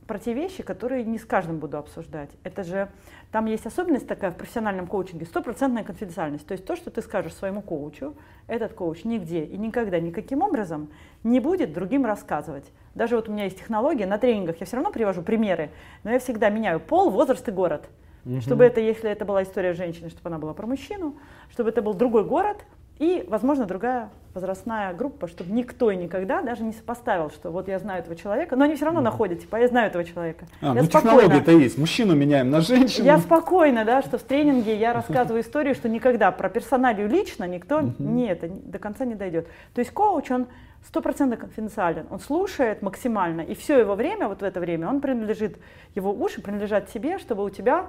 про те вещи, которые не с каждым буду обсуждать. Это же, там есть особенность такая в профессиональном коучинге, стопроцентная конфиденциальность. То есть то, что ты скажешь своему коучу, этот коуч нигде и никогда никаким образом не будет другим рассказывать. Даже вот у меня есть технология, на тренингах я все равно привожу примеры, но я всегда меняю пол, возраст и город. Чтобы это, если это была история женщины, чтобы она была про мужчину, чтобы это был другой город, и, возможно, другая возрастная группа, чтобы никто и никогда даже не сопоставил, что вот я знаю этого человека, но они все равно находят, типа, я знаю этого человека. Технология-то есть, мужчину меняем на женщину. Я спокойна, да, что в тренинге я рассказываю историю, что никогда про персоналию лично никто до конца не дойдет. То есть коуч, он 100% конфиденциален, он слушает максимально, и все его время, вот в это время, он принадлежит, его уши принадлежат себе, чтобы у тебя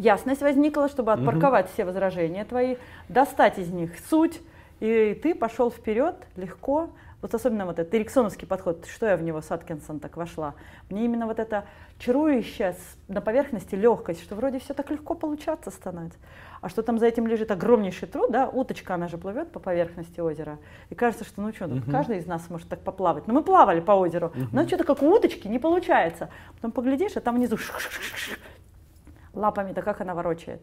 ясность возникла, чтобы отпарковать все возражения твои, достать из них суть, и ты пошел вперед легко. Вот особенно вот этот эриксоновский подход, что я в него с Аткинсон так вошла. Мне именно вот эта чарующая на поверхности легкость, что вроде все так легко получаться становится. А что там за этим лежит огромнейший труд, да, уточка, она же плывет по поверхности озера. И кажется, что ну что, каждый из нас может так поплавать. Но мы плавали по озеру, но что-то как у уточки не получается. Потом поглядишь, а там внизу лапами-то как она ворочает.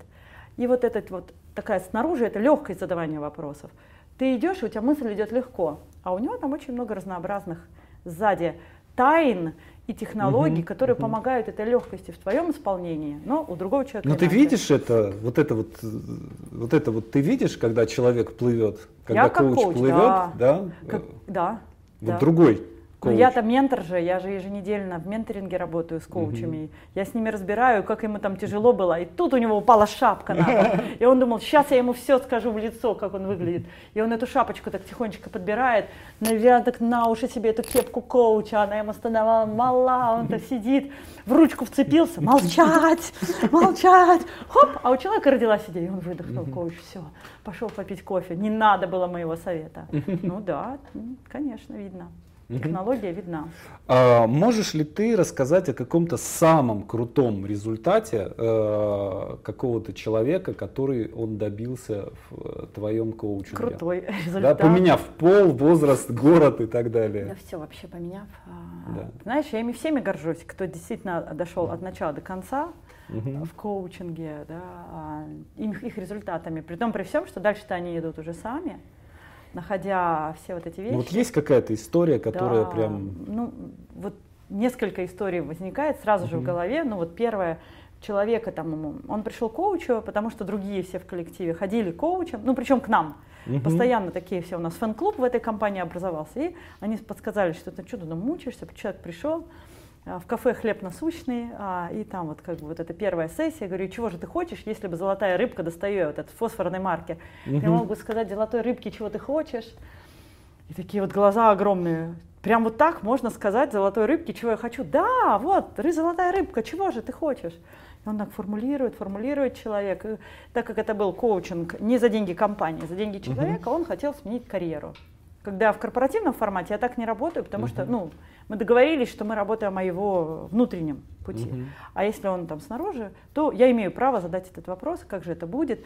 И вот этот вот такая снаружи, это легкость задавания вопросов. Ты идешь, и у тебя мысль идет легко, а у него там очень много разнообразных сзади тайн и технологий, которые помогают этой легкости в твоем исполнении, но у другого человека. Но ты видишь это, вот это ты видишь, когда человек плывет, когда коуч плывет, да? Другой. Я-то ментор же, я же еженедельно в менторинге работаю с коучами, я с ними разбираю, как ему там тяжело было, и тут у него упала шапка на пол, и он думал, сейчас я ему все скажу в лицо, как он выглядит, и он эту шапочку так тихонечко подбирает, наверное, так на уши себе эту кепку коуча, она ему становилась мала, он-то сидит, в ручку вцепился, молчать, молчать, хоп, а у человека родилась идея, и он выдохнул, коуч, все, пошел попить кофе, не надо было моего совета, ну да, конечно, видно. Технология видна. А можешь ли ты рассказать о каком-то самом крутом результате какого-то человека, который он добился в твоем коучинге? Крутой результат. Да, поменяв пол, возраст, город и так далее. Да все вообще поменяв. Да. Знаешь, я ими всеми горжусь, кто действительно дошел от начала до конца в коучинге, да, их результатами. Притом при всем, что дальше-то они идут уже сами, находя все вот эти вещи. Вот есть какая-то история, которая прям... Ну, вот несколько историй возникает сразу же в голове. Ну вот первое, человека там, он пришел к коучу, потому что другие все в коллективе ходили к коучам, ну причем к нам. Постоянно такие все, у нас фэн-клуб в этой компании образовался, и они подсказали, что ты что-то там мучаешься, человек пришел, в кафе хлеб насущный, и там вот как бы вот эта первая сессия, я говорю, чего же ты хочешь, если бы золотая рыбка, достаю я вот этот фосфорный маркер, я могу сказать золотой рыбке, чего ты хочешь, и такие вот глаза огромные, прям вот так можно сказать золотой рыбке, чего я хочу, да, вот, золотая рыбка, чего же ты хочешь. Он так формулирует человек. И, так как это был коучинг не за деньги компании, за деньги человека, он хотел сменить карьеру. Когда в корпоративном формате я так не работаю, потому что ну, мы договорились, что мы работаем о его внутреннем пути. А если он там снаружи, то я имею право задать этот вопрос, как же это будет.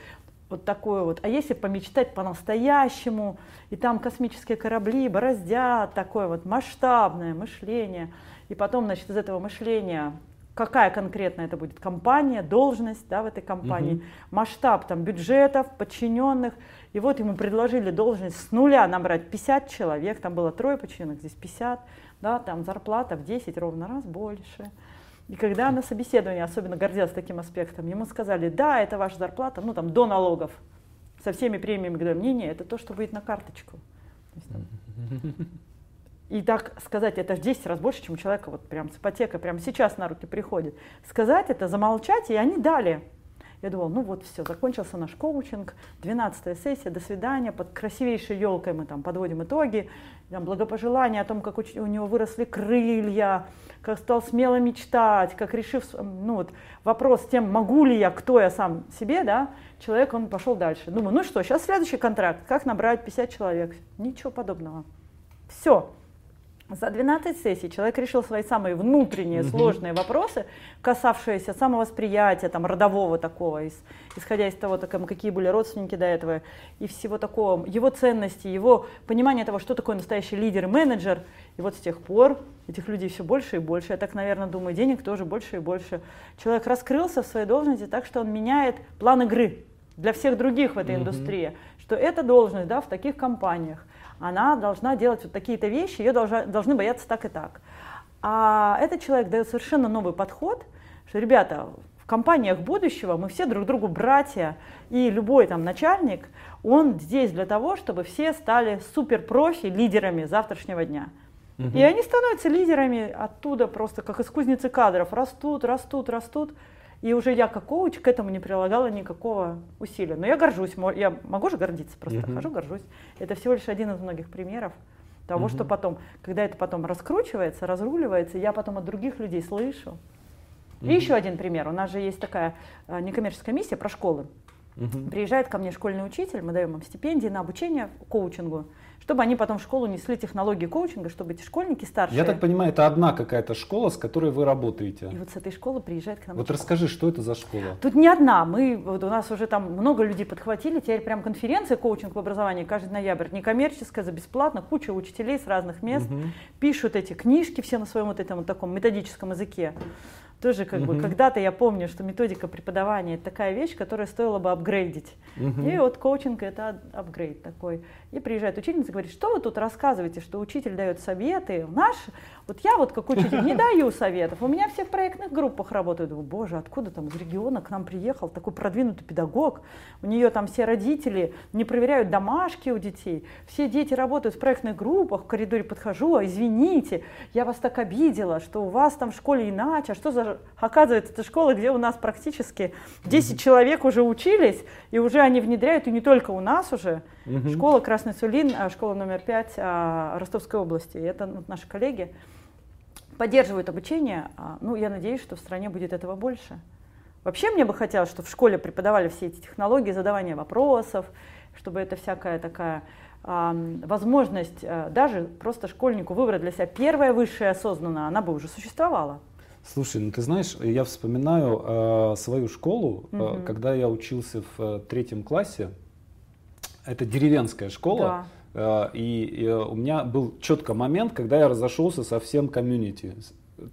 Вот такое вот. А если помечтать по-настоящему, и там космические корабли бороздят, такое вот масштабное мышление. И потом, значит, из этого мышления... Какая конкретно это будет компания, должность, да, в этой компании, масштаб там, бюджетов, подчиненных. И вот ему предложили должность с нуля набрать 50 человек, там было 3 подчиненных, здесь 50, да, там зарплата в 10 ровно раз больше. И когда на собеседовании, особенно гордилась таким аспектом, ему сказали, да, это ваша зарплата, ну там до налогов, со всеми премиями, говорю, не, это то, что будет на карточку. И так сказать, это в 10 раз больше, чем у человека, вот прям с ипотекой, прямо сейчас на руки приходит. Сказать это, замолчать, и они дали. Я думала, ну вот все, закончился наш коучинг, 12-я сессия, до свидания, под красивейшей елкой мы там подводим итоги, там благопожелания о том, как у него выросли крылья, как стал смело мечтать, как решив ну, вот, вопрос с тем, могу ли я, кто я сам себе, да, человек, он пошел дальше. Думаю, ну что, сейчас следующий контракт, как набрать 50 человек, ничего подобного, все. За 12 сессий человек решил свои самые внутренние сложные вопросы, касавшиеся самовосприятия, там, родового такого, исходя из того, какие были родственники до этого, и всего такого, его ценности, его понимание того, что такое настоящий лидер и менеджер. И вот с тех пор этих людей все больше и больше. Я так, наверное, думаю, денег тоже больше и больше. Человек раскрылся в своей должности так, что он меняет план игры для всех других в этой индустрии, что эта должность, да, в таких компаниях. Она должна делать вот такие-то вещи, ее должны бояться так и так. А этот человек дает совершенно новый подход, что, ребята, в компаниях будущего мы все друг другу братья, и любой там начальник, он здесь для того, чтобы все стали суперпрофи, лидерами завтрашнего дня. И они становятся лидерами оттуда просто, как из кузницы кадров, растут, растут, растут. И уже я как коуч к этому не прилагала никакого усилия. Но я горжусь, я могу же гордиться, просто хожу, горжусь. Это всего лишь один из многих примеров того, что потом, когда это потом раскручивается, разруливается, я потом от других людей слышу. И еще один пример. У нас же есть такая некоммерческая миссия про школы. Приезжает ко мне школьный учитель, мы даем им стипендии на обучение коучингу, чтобы они потом в школу несли технологии коучинга, чтобы эти школьники старшие. Я так понимаю, это одна какая-то школа, с которой вы работаете. И вот с этой школы приезжает к нам. Вот школа. Расскажи, что это за школа? Тут не одна. Вот у нас уже там много людей подхватили. Теперь прям конференция «Коучинг в образовании» каждый ноябрь. Некоммерческая, за бесплатно. Куча учителей с разных мест пишут эти книжки все на своем вот этом вот таком методическом языке. Тоже как бы когда-то я помню, что методика преподавания – это такая вещь, которую стоило бы апгрейдить. И вот коучинг – это апгрейд такой. И приезжает учительница и говорит, что вы тут рассказываете, что учитель дает советы. Вот я вот как учитель не даю советов, у меня все в проектных группах работают. Думаю, боже, откуда там из региона к нам приехал такой продвинутый педагог, у нее там все родители не проверяют домашки у детей, все дети работают в проектных группах, в коридоре подхожу, а извините, я вас так обидела, что у вас там в школе иначе, а что за... Оказывается, это школа, где у нас практически 10 человек уже учились, и уже они внедряют, и не только у нас уже. Школа «Красный Сулин», школа номер 5 Ростовской области. И это вот наши коллеги поддерживают обучение. Ну, я надеюсь, что в стране будет этого больше. Вообще мне бы хотелось, чтобы в школе преподавали все эти технологии задавания вопросов, чтобы это всякая такая возможность даже просто школьнику выбрать для себя первое высшее осознанно, она бы уже существовала. Слушай, ну ты знаешь, я вспоминаю свою школу, когда я учился в 3 классе. Это деревенская школа, да. И у меня был четко момент, когда я разошелся со всем комьюнити.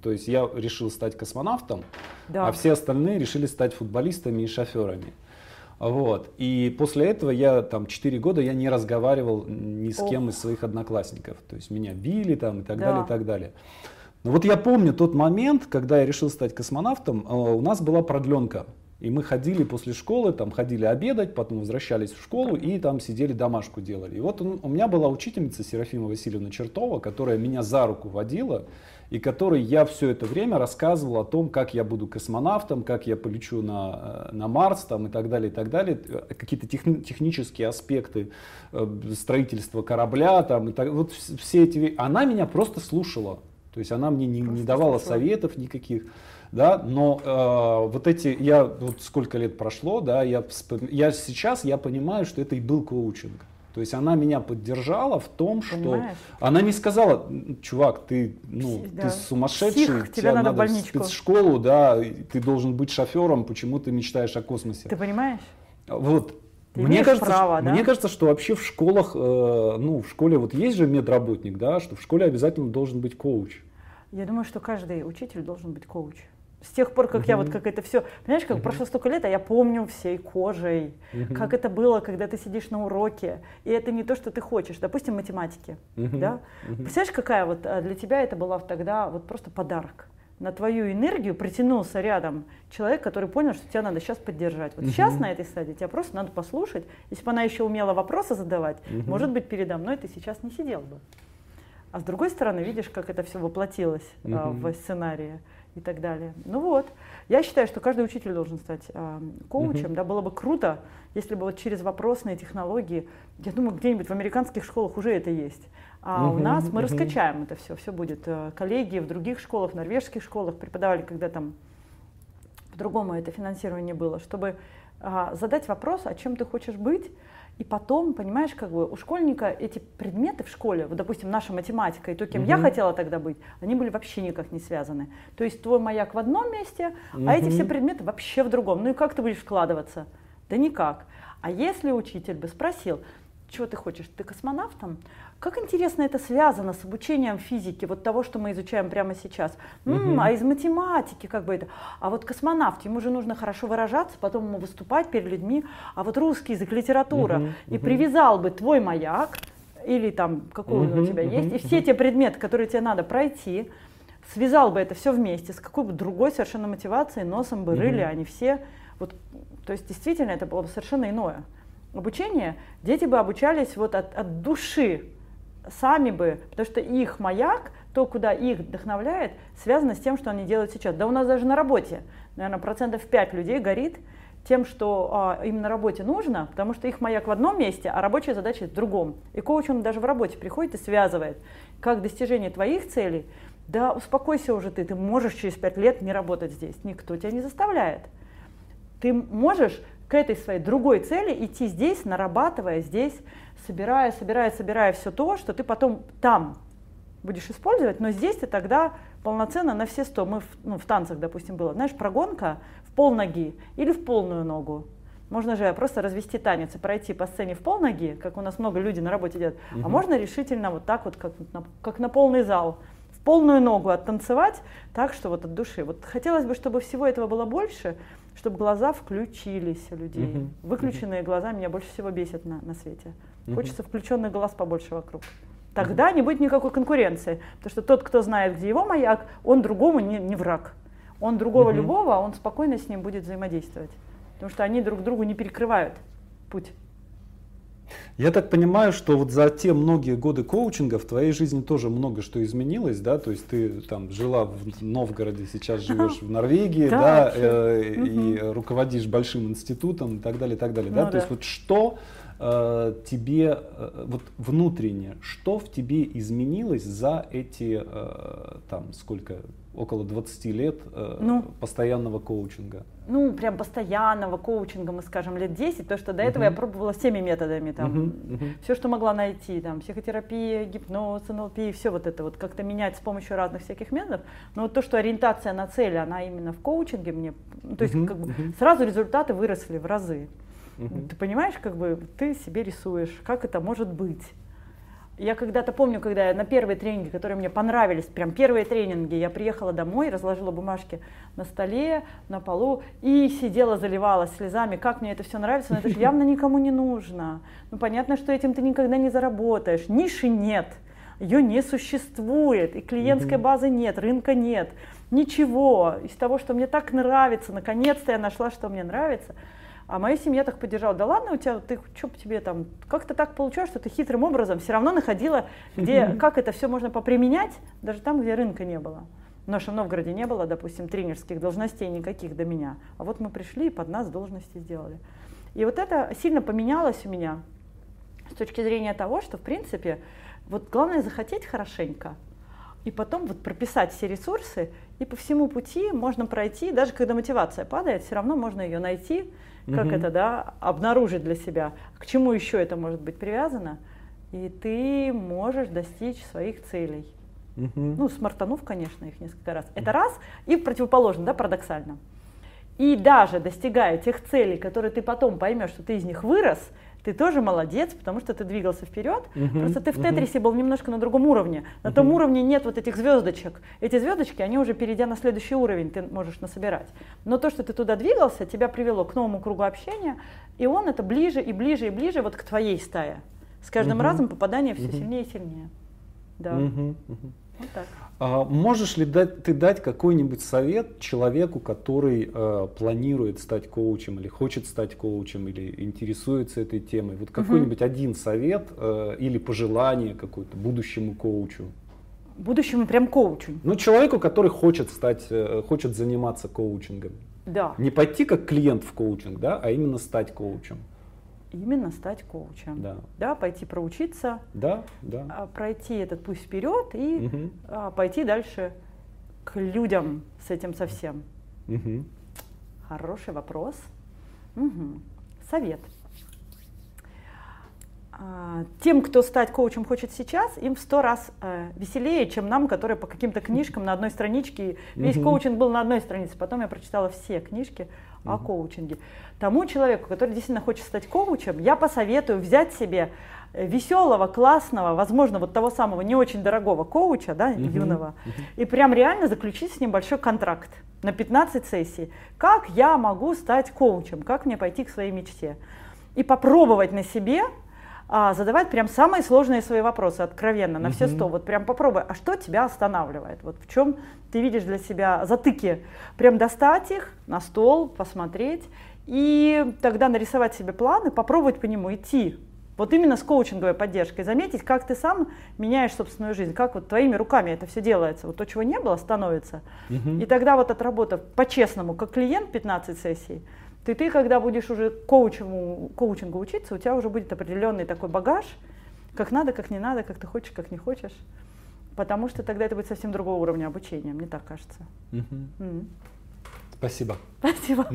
То есть я решил стать космонавтом, да. А все остальные решили стать футболистами и шоферами. Вот. И после этого я там 4 года я не разговаривал ни с кем из своих одноклассников. То есть меня били там и так далее, и так далее. Но вот я помню тот момент, когда я решил стать космонавтом, у нас была продленка. И мы ходили после школы, там ходили обедать, потом возвращались в школу и там сидели, домашку делали. И вот у меня была учительница Серафима Васильевна Чертова, которая меня за руку водила, и которой я все это время рассказывал о том, как я буду космонавтом, как я полечу на Марс там, и так далее, какие-то технические аспекты строительства корабля. Там, и так, вот все эти... Она меня просто слушала, то есть она мне не давала советов никаких. Да, но вот эти, я вот сколько лет прошло, да, я сейчас понимаю, что это и был коучинг. То есть она меня поддержала в том, понимаешь? Что она не сказала: чувак, ты сумасшедший, псих, тебе надо в спецшколу, да, ты должен быть шофером, почему ты мечтаешь о космосе. Ты понимаешь? Вот. Мне кажется, что вообще в школах, в школе вот есть же медработник, да, что в школе обязательно должен быть коуч. Я думаю, что каждый учитель должен быть коуч. С тех пор, как я вот как это все, понимаешь, как прошло столько лет, а я помню всей кожей, как это было, когда ты сидишь на уроке, и это не то, что ты хочешь, допустим, математики, да? Представляешь, какая вот для тебя это была тогда вот просто подарок. На твою энергию притянулся рядом человек, который понял, что тебя надо сейчас поддержать. Вот сейчас на этой стадии тебя просто надо послушать. Если бы она еще умела вопросы задавать, может быть, передо мной ты сейчас не сидел бы. А с другой стороны, видишь, как это все воплотилось в сценарии и так далее. Ну вот, я считаю, что каждый учитель должен стать коучем. Да, было бы круто, если бы вот через вопросные технологии, я думаю, где-нибудь в американских школах уже это есть. А у нас мы раскачаем это все. Все будет. Коллеги в других школах, в норвежских школах преподавали, когда там по-другому это финансирование было, чтобы задать вопрос, о чем ты хочешь быть. И потом, понимаешь, как бы у школьника эти предметы в школе, вот, допустим, наша математика и то, кем я хотела тогда быть, они были вообще никак не связаны. То есть твой маяк в одном месте, а эти все предметы вообще в другом. Ну и как ты будешь вкладываться? Да никак. А если учитель бы спросил: чего ты хочешь, ты космонавтом? Как интересно это связано с обучением физики, вот того, что мы изучаем прямо сейчас. А из математики как бы это. А вот космонавт, ему же нужно хорошо выражаться, потом ему выступать перед людьми. А вот русский язык, литература. И привязал бы твой маяк, или там какой он у тебя есть, и все те предметы, которые тебе надо пройти, связал бы это все вместе с какой бы другой совершенно мотивацией, носом бы рыли они все. Вот, то есть действительно это было бы совершенно иное обучение. Дети бы обучались вот от души. Сами бы, потому что их маяк, то, куда их вдохновляет, связано с тем, что они делают сейчас. Да у нас даже на работе, наверное, 5% людей горит тем, что им на работе нужно, потому что их маяк в одном месте, а рабочая задача в другом. И коуч, он даже в работе приходит и связывает, как достижение твоих целей. Да успокойся уже ты можешь через 5 лет не работать здесь, никто тебя не заставляет. Ты можешь к этой своей другой цели идти здесь, нарабатывая здесь, собирая все то, что ты потом там будешь использовать, но здесь ты тогда полноценно на все 100. Мы в танцах, допустим, было, знаешь, прогонка в полноги или в полную ногу. Можно же просто развести танец и пройти по сцене в полноги, как у нас много людей на работе делают, а можно решительно вот так вот, как на полный зал, в полную ногу оттанцевать, так что вот от души. Вот хотелось бы, чтобы всего этого было больше, чтобы глаза включились у людей. Выключенные глаза меня больше всего бесят на свете. Хочется включенный глаз побольше вокруг. Тогда не будет никакой конкуренции. Потому что тот, кто знает, где его маяк, он другому не враг. Он другого любого, он спокойно с ним будет взаимодействовать. Потому что они друг другу не перекрывают путь. Я так понимаю, что вот за те многие годы коучинга в твоей жизни тоже много что изменилось, да? То есть ты там жила в Новгороде, сейчас живешь в Норвегии, да, и руководишь большим институтом и так далее, да? То есть вот что тебе вот внутренне, что в тебе изменилось за эти там сколько? Около 20 лет постоянного коучинга. Ну, прям постоянного коучинга, мы скажем, лет 10, то, что до этого я пробовала всеми методами. Там, все, что могла найти, там, психотерапия, гипноз, НЛП, все вот это вот как-то менять с помощью разных всяких методов. Но вот то, что ориентация на цель, она именно в коучинге мне, то есть как бы сразу результаты выросли в разы. Ты понимаешь, как бы ты себе рисуешь, как это может быть. Я когда-то помню, когда я на первые тренинги, которые мне понравились, прям первые тренинги, я приехала домой, разложила бумажки на столе, на полу и сидела, заливалась слезами, как мне это все нравится, но это же явно никому не нужно. Ну понятно, что этим ты никогда не заработаешь, ниши нет. ее не существует, и клиентской базы нет, рынка нет, ничего из того, что мне так нравится, наконец-то я нашла, что мне нравится. А моя семья так поддержала: да ладно, у тебя, ты, что тебе там, как-то так получилось, что ты хитрым образом все равно находила, где, как это все можно поприменять, даже там, где рынка не было. В нашем Новгороде не было, допустим, тренерских должностей никаких до меня, а вот мы пришли и под нас должности сделали. И вот это сильно поменялось у меня с точки зрения того, что, в принципе, вот главное захотеть хорошенько, и потом вот прописать все ресурсы, и по всему пути можно пройти, даже когда мотивация падает, все равно можно ее найти, как это, да, обнаружить для себя, к чему еще это может быть привязано, и ты можешь достичь своих целей. Ну, смартанув, конечно, их несколько раз. Это раз, и противоположно, да, парадоксально. И даже достигая тех целей, которые ты потом поймешь, что ты из них вырос, ты тоже молодец, потому что ты двигался вперед. Просто ты в Тетрисе был немножко на другом уровне. На том уровне нет вот этих звездочек. Эти звездочки, они уже, перейдя на следующий уровень, ты можешь насобирать. Но то, что ты туда двигался, тебя привело к новому кругу общения, и он это ближе и ближе и ближе вот к твоей стае. С каждым разом попадание все сильнее и сильнее. Да. Вот так. А можешь ли ты дать какой-нибудь совет человеку, который планирует стать коучем или хочет стать коучем, или интересуется этой темой? Вот какой-нибудь один совет или пожелание какое-то будущему коучу? Будущему прям коучу? Ну, человеку, который хочет стать, хочет заниматься коучингом. Да. Не пойти как клиент в коучинг, да, а именно стать коучем. Именно стать коучем, да. Да, пойти проучиться, да, да. Пройти этот путь вперед и пойти дальше к людям с этим совсем. Хороший вопрос. Совет. Тем, кто стать коучем хочет сейчас, им в 100 раз веселее, чем нам, которые по каким-то книжкам на одной страничке. Весь коучинг был на одной странице, потом я прочитала все книжки о коучинге. Тому человеку, который действительно хочет стать коучем, я посоветую взять себе веселого, классного, возможно, вот того самого не очень дорогого коуча, да, юного, и прям реально заключить с ним большой контракт на 15 сессий. Как я могу стать коучем? Как мне пойти к своей мечте? И попробовать на себе задавать прям самые сложные свои вопросы, откровенно, на все 100. Вот прям попробуй, а что тебя останавливает? Вот в чем ты видишь для себя затыки? Прям достать их на стол, посмотреть, и тогда нарисовать себе план и попробовать по нему идти. Вот именно с коучинговой поддержкой. Заметить, как ты сам меняешь собственную жизнь, как вот твоими руками это все делается. Вот то, чего не было, становится. И тогда вот отработав по-честному, как клиент, 15 сессий, ты, когда будешь уже коучингу учиться, у тебя уже будет определенный такой багаж, как надо, как не надо, как ты хочешь, как не хочешь. Потому что тогда это будет совсем другого уровня обучения, мне так кажется. Спасибо. Спасибо.